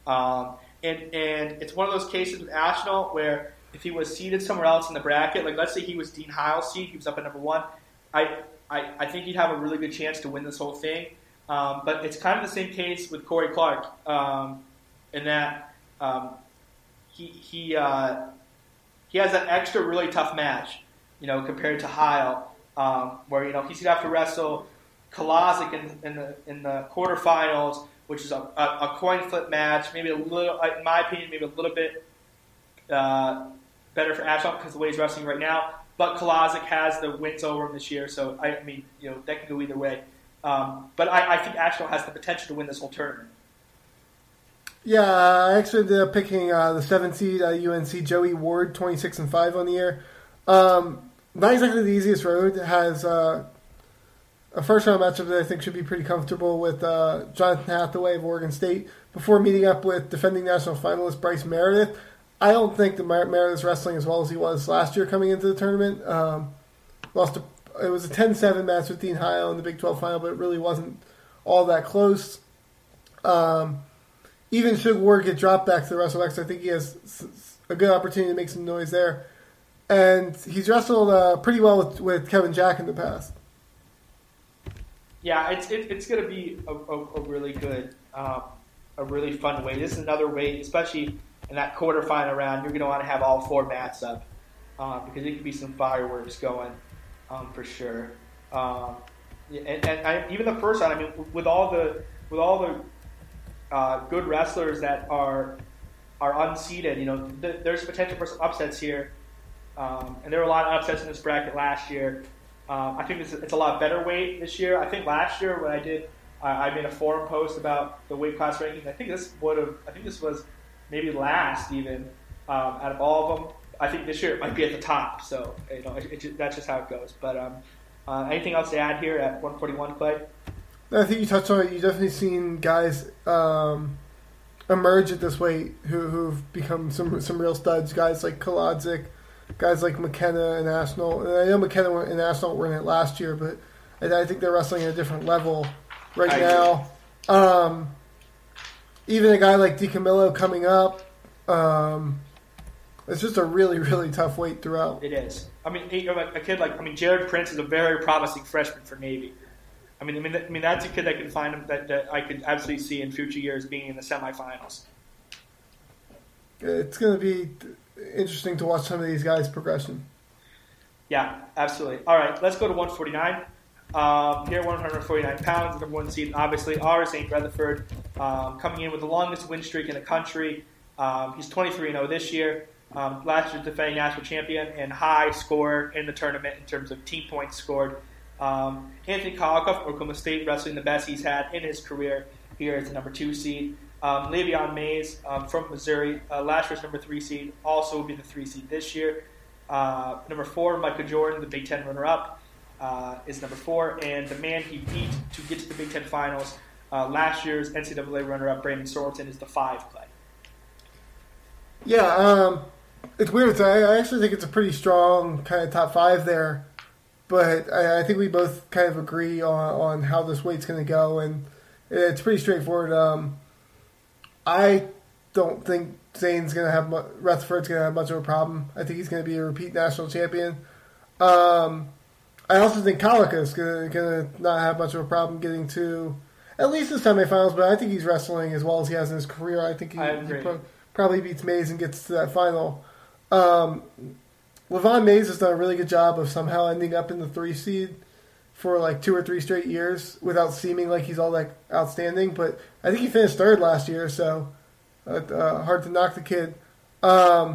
And it's one of those cases with Ashnell where if he was seeded somewhere else in the bracket, like let's say he was Dean Heil's seed, he was up at number 1, I think he'd have a really good chance to win this whole thing. But it's kind of the same case with Corey Clark in that he has an extra really tough match, compared to Heil, where he's gonna have to wrestle Kolazic in the quarterfinals, which is a coin flip match. Maybe a little, in my opinion, maybe a little bit better for Ashnell because of the way he's wrestling right now. But Kolazic has the wins over him this year, so that can go either way. But I think Ashnell has the potential to win this whole tournament. Yeah, I actually ended up picking the 7 seed UNC Joey Ward, 26-5 on the year. Not exactly the easiest road. It has a first-round matchup that I think should be pretty comfortable with Jonathan Hathaway of Oregon State before meeting up with defending national finalist Bryce Meredith. I don't think that Meredith's wrestling as well as he was last year coming into the tournament. It was a 10-7 match with Dean Heil in the Big 12 final, but it really wasn't all that close. Even should Ward get dropped back to the WrestleX, I think he has a good opportunity to make some noise there. And he's wrestled pretty well with Kevin Jack in the past. Yeah, it's going to be a really good, a really fun weight. This is another weight, especially in that quarterfinal round. You're going to want to have all four mats up because it could be some fireworks going for sure. Even the first round, with all the good wrestlers that are unseeded, there's potential for some upsets here. And there were a lot of upsets in this bracket last year. I think it's a lot better weight this year. I think last year when I did, I made a forum post about the weight class rankings. I think this was maybe last even out of all of them. I think this year it might be at the top. So that's just how it goes. But anything else to add here at 141, Clay? I think you touched on it. You've definitely seen guys emerge at this weight who've become some real studs. Guys like Koladzic. Guys like McKenna and Ashnell. And I know McKenna and Ashnell were in it last year, but I think they're wrestling at a different level right now. Even a guy like DiCamillo coming up, it's just a really, really tough weight throughout. It is. Jared Prince is a very promising freshman for Navy. That's a kid that can find him that I could absolutely see in future years being in the semifinals. It's going to be interesting to watch some of these guys' progression. Yeah, absolutely. All right, let's go to 149. Here, 149 pounds, number 1 seed, obviously, are St. Rutherford, coming in with the longest win streak in the country. He's 23-0 this year. Last year's defending national champion and high scorer in the tournament in terms of team points scored. Anthony Kolokoff, Oklahoma State, wrestling the best he's had in his career. Here is the number 2 seed. Le'Veon Mays from Missouri, last year's number 3 seed, also will be the 3 seed this year. Number 4, Micah Jordan, the Big Ten runner-up, is number 4, and the man he beat to get to the Big Ten finals, last year's NCAA runner-up, Brandon Sorleton, is the 5 play. Yeah, it's weird. I actually think it's a pretty strong kind of top 5 there, but I think we both kind of agree on how this weight's going to go, and it's pretty straightforward. I don't think Rutherford's going to have much of a problem. I think he's going to be a repeat national champion. I also think Kolokoff's going to not have much of a problem getting to at least the semifinals, but I think he's wrestling as well as he has in his career. I think he probably beats Mays and gets to that final. LeVon Mays has done a really good job of somehow ending up in the 3 seed for like 2 or 3 straight years without seeming like he's all that outstanding. But I think he finished 3rd last year, so hard to knock the kid. I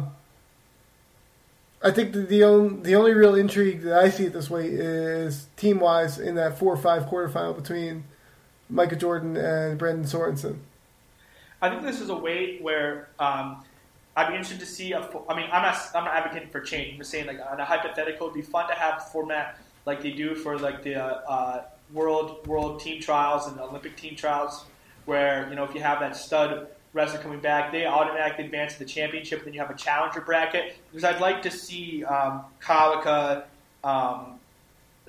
think the only real intrigue that I see at this weight is team-wise in that 4-5 quarterfinal between Micah Jordan and Brandon Sorensen. I think this is a weight where I'd be interested to see. I'm not advocating for change. I'm just saying, like, on a hypothetical, it'd be fun to have a format like they do for like the world team trials and Olympic team trials, where if you have that stud rest are coming back. They automatically advance to the championship. Then you have a challenger bracket. Because I'd like to see Kawaka,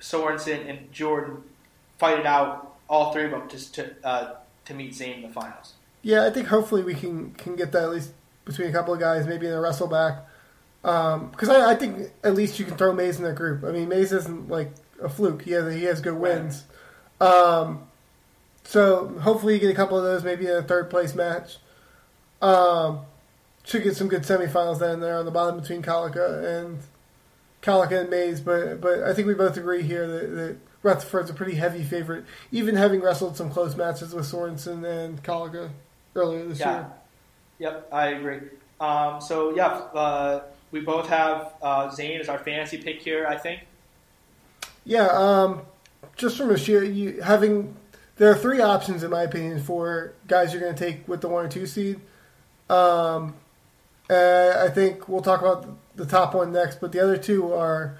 Sorensen, and Jordan fight it out, all three of them, just to meet Zane in the finals. Yeah, I think hopefully we can get that at least between a couple of guys, maybe in a wrestle back. Because I think at least you can throw Mays in that group. I mean, Mays isn't like a fluke. He has good wins. So hopefully you get a couple of those, maybe in a third place match. Should get some good semifinals then there on the bottom between Kalika and Mays. But I think we both agree here that Rutherford's a pretty heavy favorite, even having wrestled some close matches with Sorensen and Kalika earlier this year. Yep, I agree. We both have Zane as our fantasy pick here, I think. Yeah, just from a sheer... There are three options, in my opinion, for guys you're going to take with the 1 or 2 seed. I think we'll talk about the top one next, but the other two are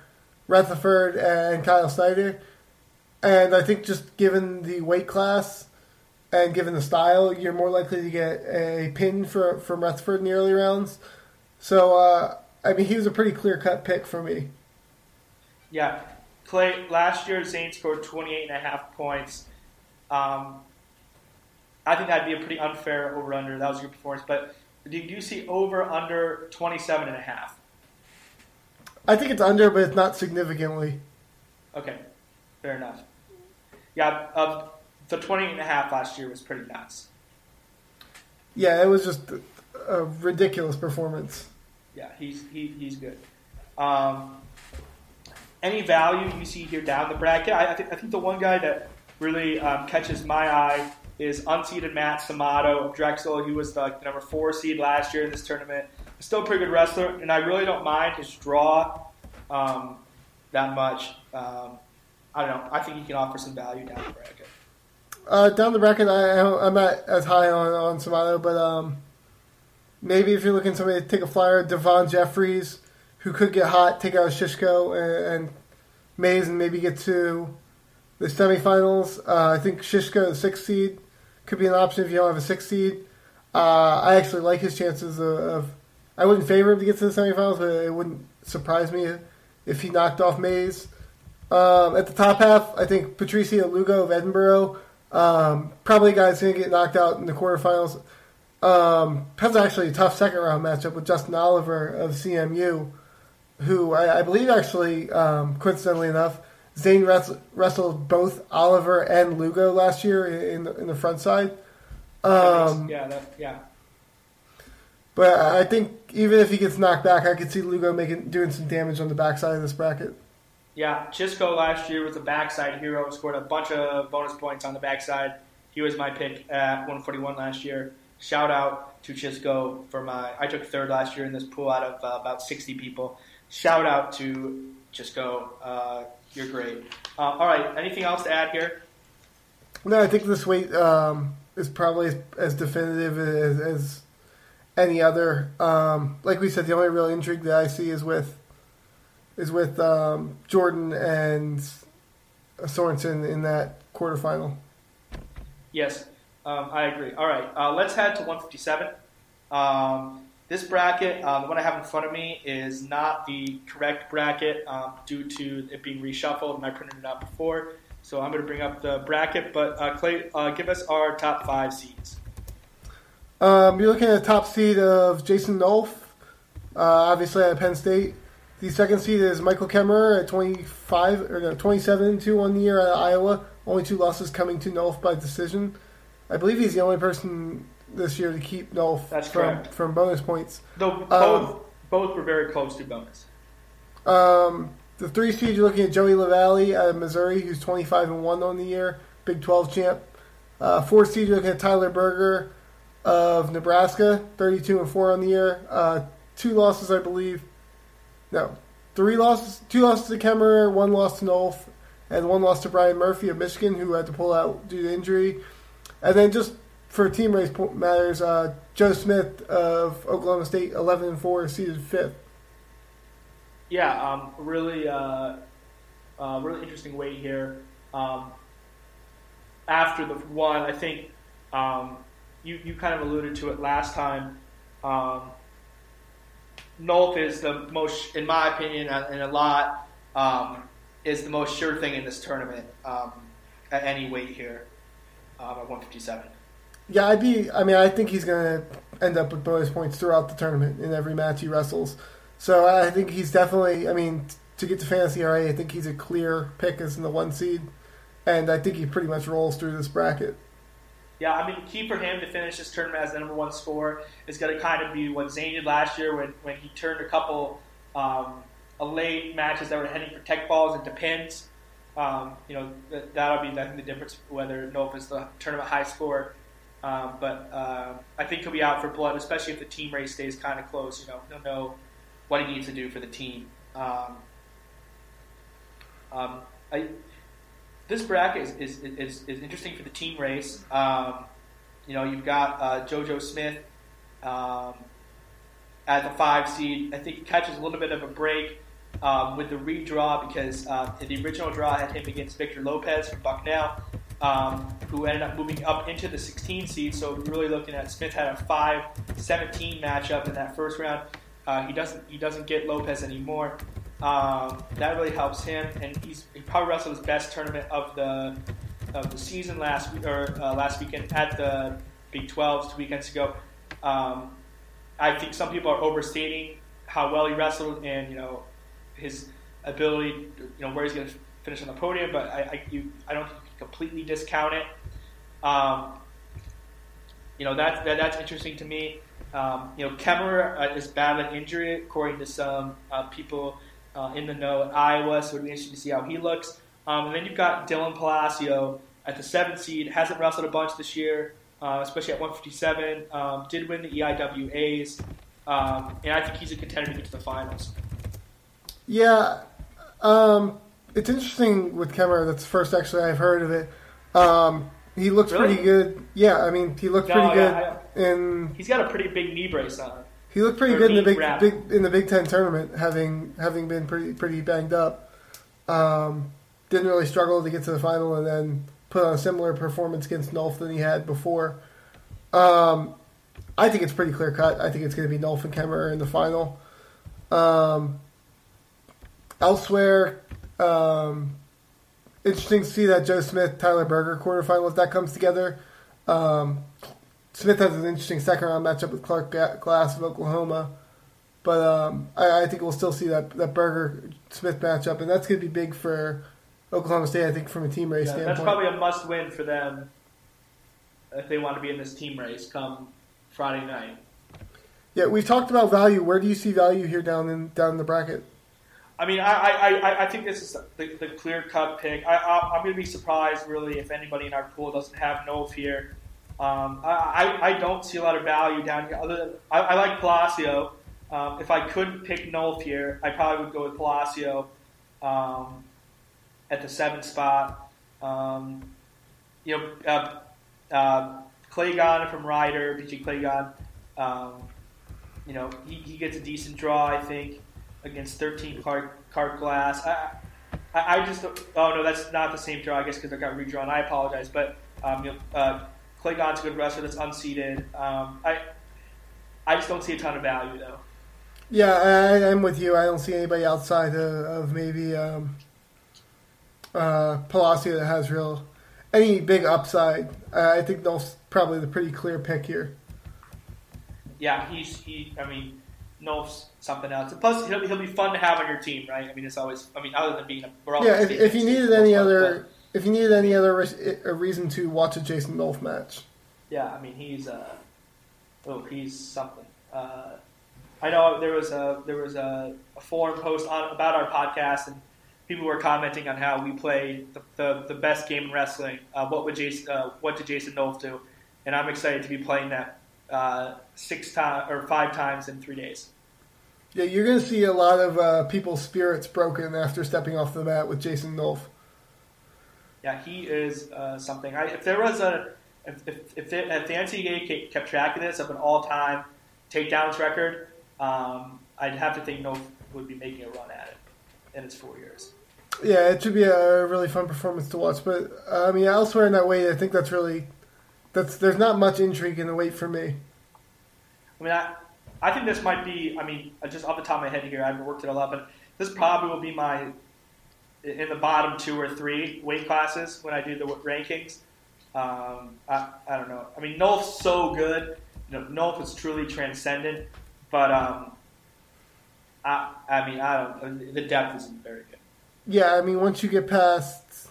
Rutherford and Kyle Snyder. And I think just given the weight class... And given the style, you're more likely to get a pin from Rutherford in the early rounds. So, he was a pretty clear-cut pick for me. Yeah. Clay, last year, Zane scored 28.5 points. I think that'd be a pretty unfair over-under. That was a good performance. But did you see over-under 27.5? I think it's under, but it's not significantly. Okay. Fair enough. Yeah, the 28.5 last year was pretty nuts. Yeah, it was just a ridiculous performance. Yeah, he's good. Any value you see here down the bracket? I think the one guy that really catches my eye is unseeded Matt Samato of Drexel. He was the number 4 seed last year in this tournament. Still a pretty good wrestler, and I really don't mind his draw that much. I don't know. I think he can offer some value down the bracket. Down the bracket, I'm not as high on Samato, but maybe if you're looking for somebody to take a flyer, Devon Jeffries, who could get hot, take out Shishko and Mays and maybe get to the semifinals. I think Shishko, the 6th seed, could be an option if you don't have a 6th seed. I actually like his chances of – I wouldn't favor him to get to the semifinals, but it wouldn't surprise me if he knocked off Mays. At the top half, I think Patricia Lugo of Edinburgh – probably a guy that's going to get knocked out in the quarterfinals. That's actually a tough second-round matchup with Justin Oliver of CMU, who I believe actually, coincidentally enough, Zane wrestled both Oliver and Lugo last year in the front side. But I think even if he gets knocked back, I could see Lugo doing some damage on the backside of this bracket. Yeah, Chisco last year was a backside hero, scored a bunch of bonus points on the backside. He was my pick at 141 last year. Shout out to Chisco for I took third last year in this pool out of about 60 people. Shout out to Chisco. You're great. All right, anything else to add here? No, I think this weight is probably as definitive as any other. Like we said, the only real intrigue that I see is with Jordan and Sorensen in that quarterfinal. Yes, I agree. All right, let's head to 157. This bracket, the one I have in front of me, is not the correct bracket due to it being reshuffled, and I printed it out before. So I'm going to bring up the bracket. But, Clay, give us our top 5 seeds. You're looking at a top seed of Jason Nolf, obviously at Penn State. The second seed is Michael Kemmerer at 27-2 on the year at Iowa. Only 2 losses coming to Nolf by decision. I believe he's the only person this year to keep Nolf from bonus points. Though both were very close to bonus. The 3 seed, you're looking at Joey LaValle out of Missouri, who's 25-1 on the year, Big 12 champ. 4 seed, you're looking at Tyler Berger of Nebraska, 32-4 on the year. 2 losses, I believe. No, 3 losses, 2 losses to Kemmerer, 1 loss to Nolf, and 1 loss to Brian Murphy of Michigan, who had to pull out due to injury. And then just for team race matters, Joe Smith of Oklahoma State, 11-4, seeded 5th. Yeah, really interesting weight here. After the one, I think you kind of alluded to it last time. Nolte is the most, in my opinion, and a lot, is the most sure thing in this tournament at any weight here at 157. Yeah, I think he's going to end up with bonus points throughout the tournament in every match he wrestles. So I think he's definitely, to get to Fantasy RA, I think he's a clear pick as in the one seed. And I think he pretty much rolls through this bracket. Yeah, key for him to finish this tournament as the number one scorer is going to kind of be what Zane did last year when he turned a couple late matches that were heading for tech balls into pins. That'll be, I think, the difference whether Nope is the tournament high scorer. But I think he'll be out for blood, especially if the team race stays kind of close. He'll know what he needs to do for the team. This bracket is interesting for the team race. You've got JoJo Smith at the 5 seed. I think he catches a little bit of a break with the redraw because the original draw had him against Victor Lopez from Bucknell, who ended up moving up into the 16 seed. So really looking at Smith had a 5-17 matchup in that first round. He doesn't get Lopez anymore. That really helps him, and he probably wrestled his best tournament of the season last weekend at the Big 12 2 weekends ago. I think some people are overstating how well he wrestled and his ability, where he's going to finish on the podium. But I don't think you can completely discount it. That's interesting to me. Kemmerer is battling injury according to some people. In the know at Iowa, so it'll be interesting to see how he looks. And then you've got Dylan Palacio at the 7th seed. Hasn't wrestled a bunch this year, especially at 157. Did win the EIWAs, and I think he's a contender to get to the finals. Yeah, it's interesting with Kemmerer. That's the first, actually, I've heard of it. He looked pretty good. Yeah, he looked pretty good. He's got a pretty big knee brace on him. He looked pretty good in the Big Ten tournament, having been pretty banged up. Didn't really struggle to get to the final, and then put on a similar performance against Nolf than he had before. I think it's pretty clear cut. I think it's going to be Nolf and Kemmerer in the final. Elsewhere, interesting to see that Joe Smith Tyler Berger quarterfinal if that comes together. Smith has an interesting second-round matchup with Clark Glass of Oklahoma. But I think we'll still see that Berger-Smith matchup, and that's going to be big for Oklahoma State, I think, from a team race standpoint. That's probably a must-win for them if they want to be in this team race come Friday night. Yeah, we've talked about value. Where do you see value here down in the bracket? I think this is the clear-cut pick. I'm going to be surprised, really, if anybody in our pool doesn't have Nolf here. I don't see a lot of value down here. Other than, I like Palacio. If I could pick Nolf here, I probably would go with Palacio at the 7th spot. Clagon from Ryder, BJ Clagon. He gets a decent draw, I think, against 13 Clark Glass. Oh no, that's not the same draw, I guess, because I got redrawn. I apologize, but Clagon's a good wrestler that's unseeded. I just don't see a ton of value, though. Yeah, I'm with you. I don't see anybody outside of maybe Palacio that has any big upside. I think Nolf's probably the pretty clear pick here. Yeah, Nolf's something else. Plus, he'll be fun to have on your team, right? It's always. Other than being if you needed any other reason to watch a Jason Nolf match. Yeah, he's something. I know there was a forum post about our podcast, and people were commenting on how we play the best game in wrestling. What did Jason Nolf do? And I'm excited to be playing that 5 times in 3 days. Yeah, you're going to see a lot of people's spirits broken after stepping off the mat with Jason Nolf. Yeah, he is something. If the NCAA kept track of this, of an all-time takedowns record, I'd have to think Nolf would be making a run at it in its 4 years. Yeah, it should be a really fun performance to watch. But elsewhere in that way, I think that's really There's not much intrigue in the wait for me. I mean, I think this might be, I mean, just off the top of my head here, I haven't worked it all out, but this probably will be my, in the bottom two or three weight classes when I do the rankings. I don't know. I mean, Nolf's so good. You know, Nolf is truly transcendent, but I mean, the depth isn't very good. Yeah, I mean, once you get past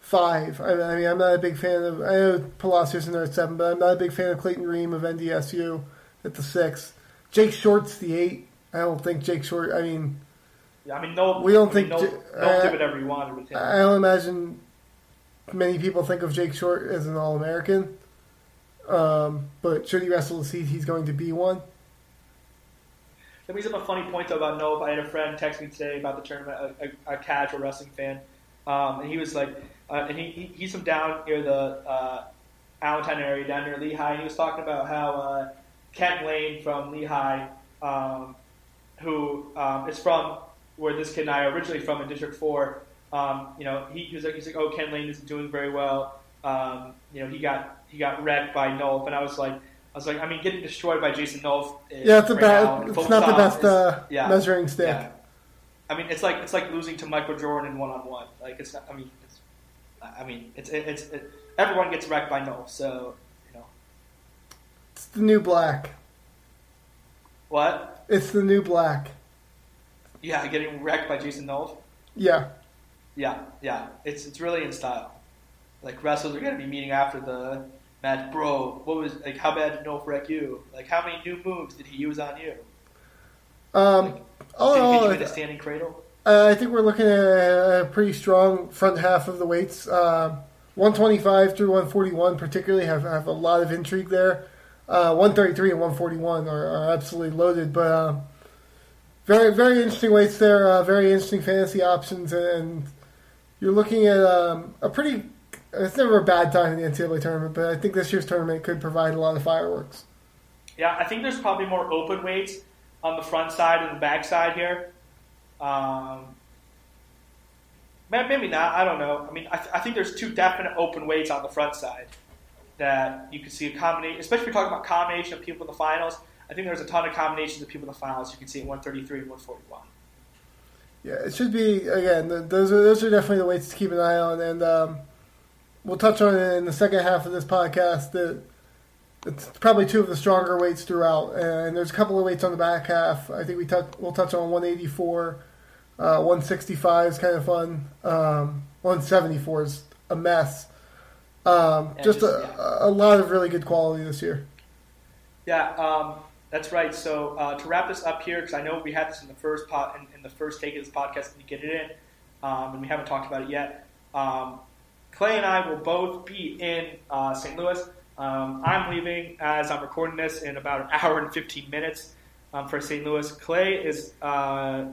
5, I mean, I'm not a big fan of, I know Palacios in there at 7, but I'm not a big fan of Clayton Ream of NDSU at the 6. Jake Short's the 8. I don't think Jake Short, I mean. Yeah, I mean, Nolf, we don't think, Nolf did whatever he wanted with him. I don't imagine many people think of Jake Short as an All-American. But should he wrestle the seat, he's going to be one. That brings up a funny point, though, about Nolf. I had a friend text me today about the tournament, a casual wrestling fan, and he was like, and he's from down near the Allentown area, down near Lehigh, and he was talking about how Ken Lane from Lehigh, who is from where this kid and I are originally from in District 4, you know, he's like, oh, Ken Lane isn't doing very well. You know, he got wrecked by Nolf, and I was like, I mean, getting destroyed by Jason Nolf. Yeah, it's right bad. It's not the best measuring stick. Yeah. I mean, it's like losing to Michael Jordan in one-on-one. Like, it's not, I mean, everyone gets wrecked by Nolf, so you know. It's the new black. What? It's the new black. Yeah, getting wrecked by Jason Nolf. Yeah. It's really in style. Like, wrestlers are gonna be meeting after the match, bro. What was like? How bad did Nolf wreck you? Like, how many new moves did he use on you? Did he get you in a standing cradle? I think we're looking at a pretty strong front half of the weights. 125 through 141, particularly, have a lot of intrigue there. 133 and 141 are absolutely loaded, but very, very interesting weights there. Very interesting fantasy options, and you're looking at a pretty. It's never a bad time in the NCAA tournament, but I think this year's tournament could provide a lot of fireworks. Yeah, I think there's probably more open weights on the front side and the back side here. Maybe not. I don't know. I mean, I think there's two definite open weights on the front side that you can see a combination, especially if you're talking about combination of people in the finals. I think there's a ton of combinations of people in the finals you can see at 133 and 141. Yeah, it should be, again, those are definitely the weights to keep an eye on, and we'll touch on it in the second half of this podcast. That it's probably two of the stronger weights throughout, and there's a couple of weights on the back half. I think we'll touch on 184, 165 is kind of fun. 174 is a mess. A lot of really good quality this year. Yeah, that's right. So to wrap this up here, because I know we had this in the first in the first take of this podcast, and you get it in, and we haven't talked about it yet. Clay and I will both be in St. Louis. I'm leaving as I'm recording this in about an hour and 15 minutes for St. Louis. Clay is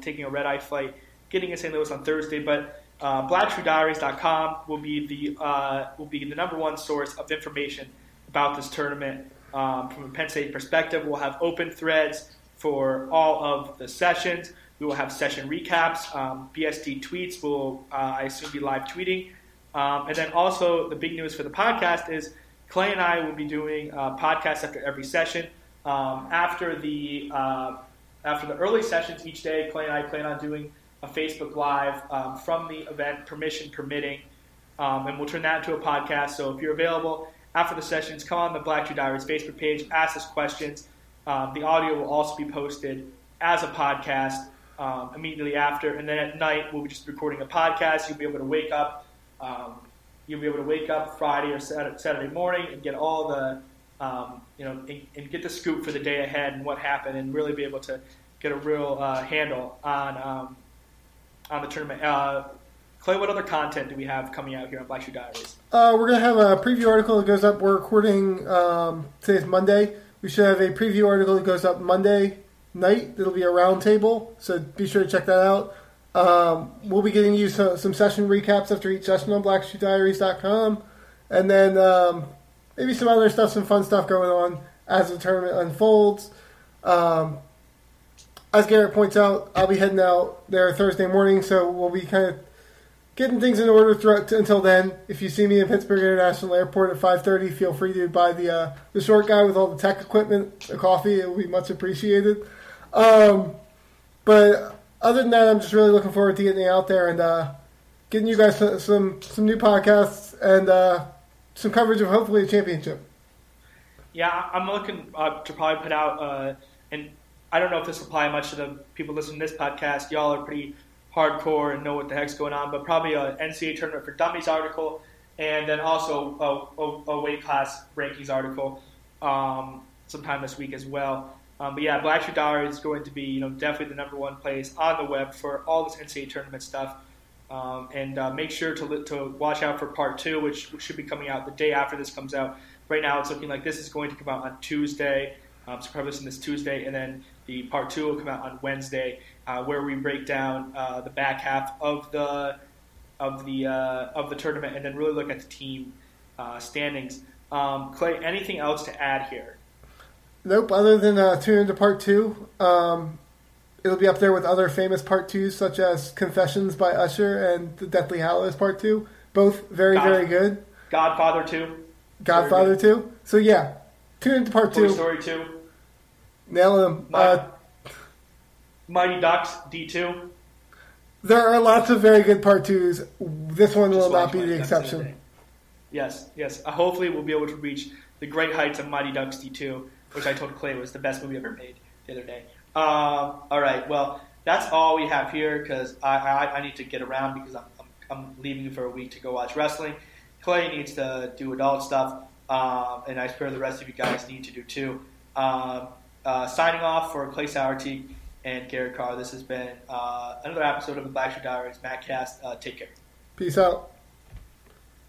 taking a red-eye flight, getting in St. Louis on Thursday, but BlackShoeDiaries.com will be the #1 source of information about this tournament from a Penn State perspective. We'll have open threads for all of the sessions. We will have session recaps. BSD tweets will, I assume, be live tweeting. And then also the big news for the podcast is Clay and I will be doing podcasts after every session. After the early sessions each day, Clay and I plan on doing a Facebook Live from the event, permission permitting, and we'll turn that into a podcast. So if you're available after the sessions, come on the Black Shoe Diaries Facebook page, ask us questions. The audio will also be posted as a podcast immediately after, and then at night we'll be just recording a podcast. You'll be able to wake up. Friday or Saturday morning and get all the, and get the scoop for the day ahead and what happened, and really be able to get a real handle on the tournament. Clay, what other content do we have coming out here on Black Shoe Diaries? We're going to have a preview article that goes up. We're recording today's Monday. We should have a preview article that goes up Monday night. It'll be a roundtable, so be sure to check that out. We'll be getting you some session recaps after each session on BlackShoeDiaries.com, and then maybe some other stuff, some fun stuff going on as the tournament unfolds. As Garrett points out, I'll be heading out there Thursday morning, so we'll be kind of getting things in order throughout until then. If you see me in Pittsburgh International Airport at 5:30, feel free to buy the short guy with all the tech equipment, a coffee. It will be much appreciated. But other than that, I'm just really looking forward to getting out there and getting you guys some new podcasts and some coverage of hopefully a championship. Yeah, I'm looking to probably put out, and I don't know if this will apply much to the people listening to this podcast. Y'all are pretty hardcore and know what the heck's going on, but probably an NCAA Tournament for Dummies article, and then also a weight class rankings article sometime this week as well. But yeah, Black Shoe Diaries is going to be definitely the number one place on the web for all this NCAA tournament stuff. And make sure to watch out for part two, which should be coming out the day after this comes out. Right now, it's looking like this is going to come out on Tuesday. So probably listen this Tuesday, and then the part two will come out on Wednesday, where we break down the back half of the tournament, and then really look at the team standings. Clay, anything else to add here? Nope, other than tune into part two. It'll be up there with other famous part twos, such as Confessions by Usher and The Deathly Hallows Part 2. Both very good. Godfather 2. So, yeah, tune into part two. Story 2. Nail them. Mighty Ducks D2. There are lots of very good part twos. This one will not be the exception. Yes. Hopefully, we'll be able to reach the great heights of Mighty Ducks D2. Which I told Clay was the best movie ever made the other day. All right, well, that's all we have here because I need to get around because I'm leaving for a week to go watch wrestling. Clay needs to do adult stuff, and I swear the rest of you guys need to do too. Signing off for Clay Sauerteig and Garrett Carr, this has been another episode of the Black Shoe Diaries Madcast. Take care. Peace out.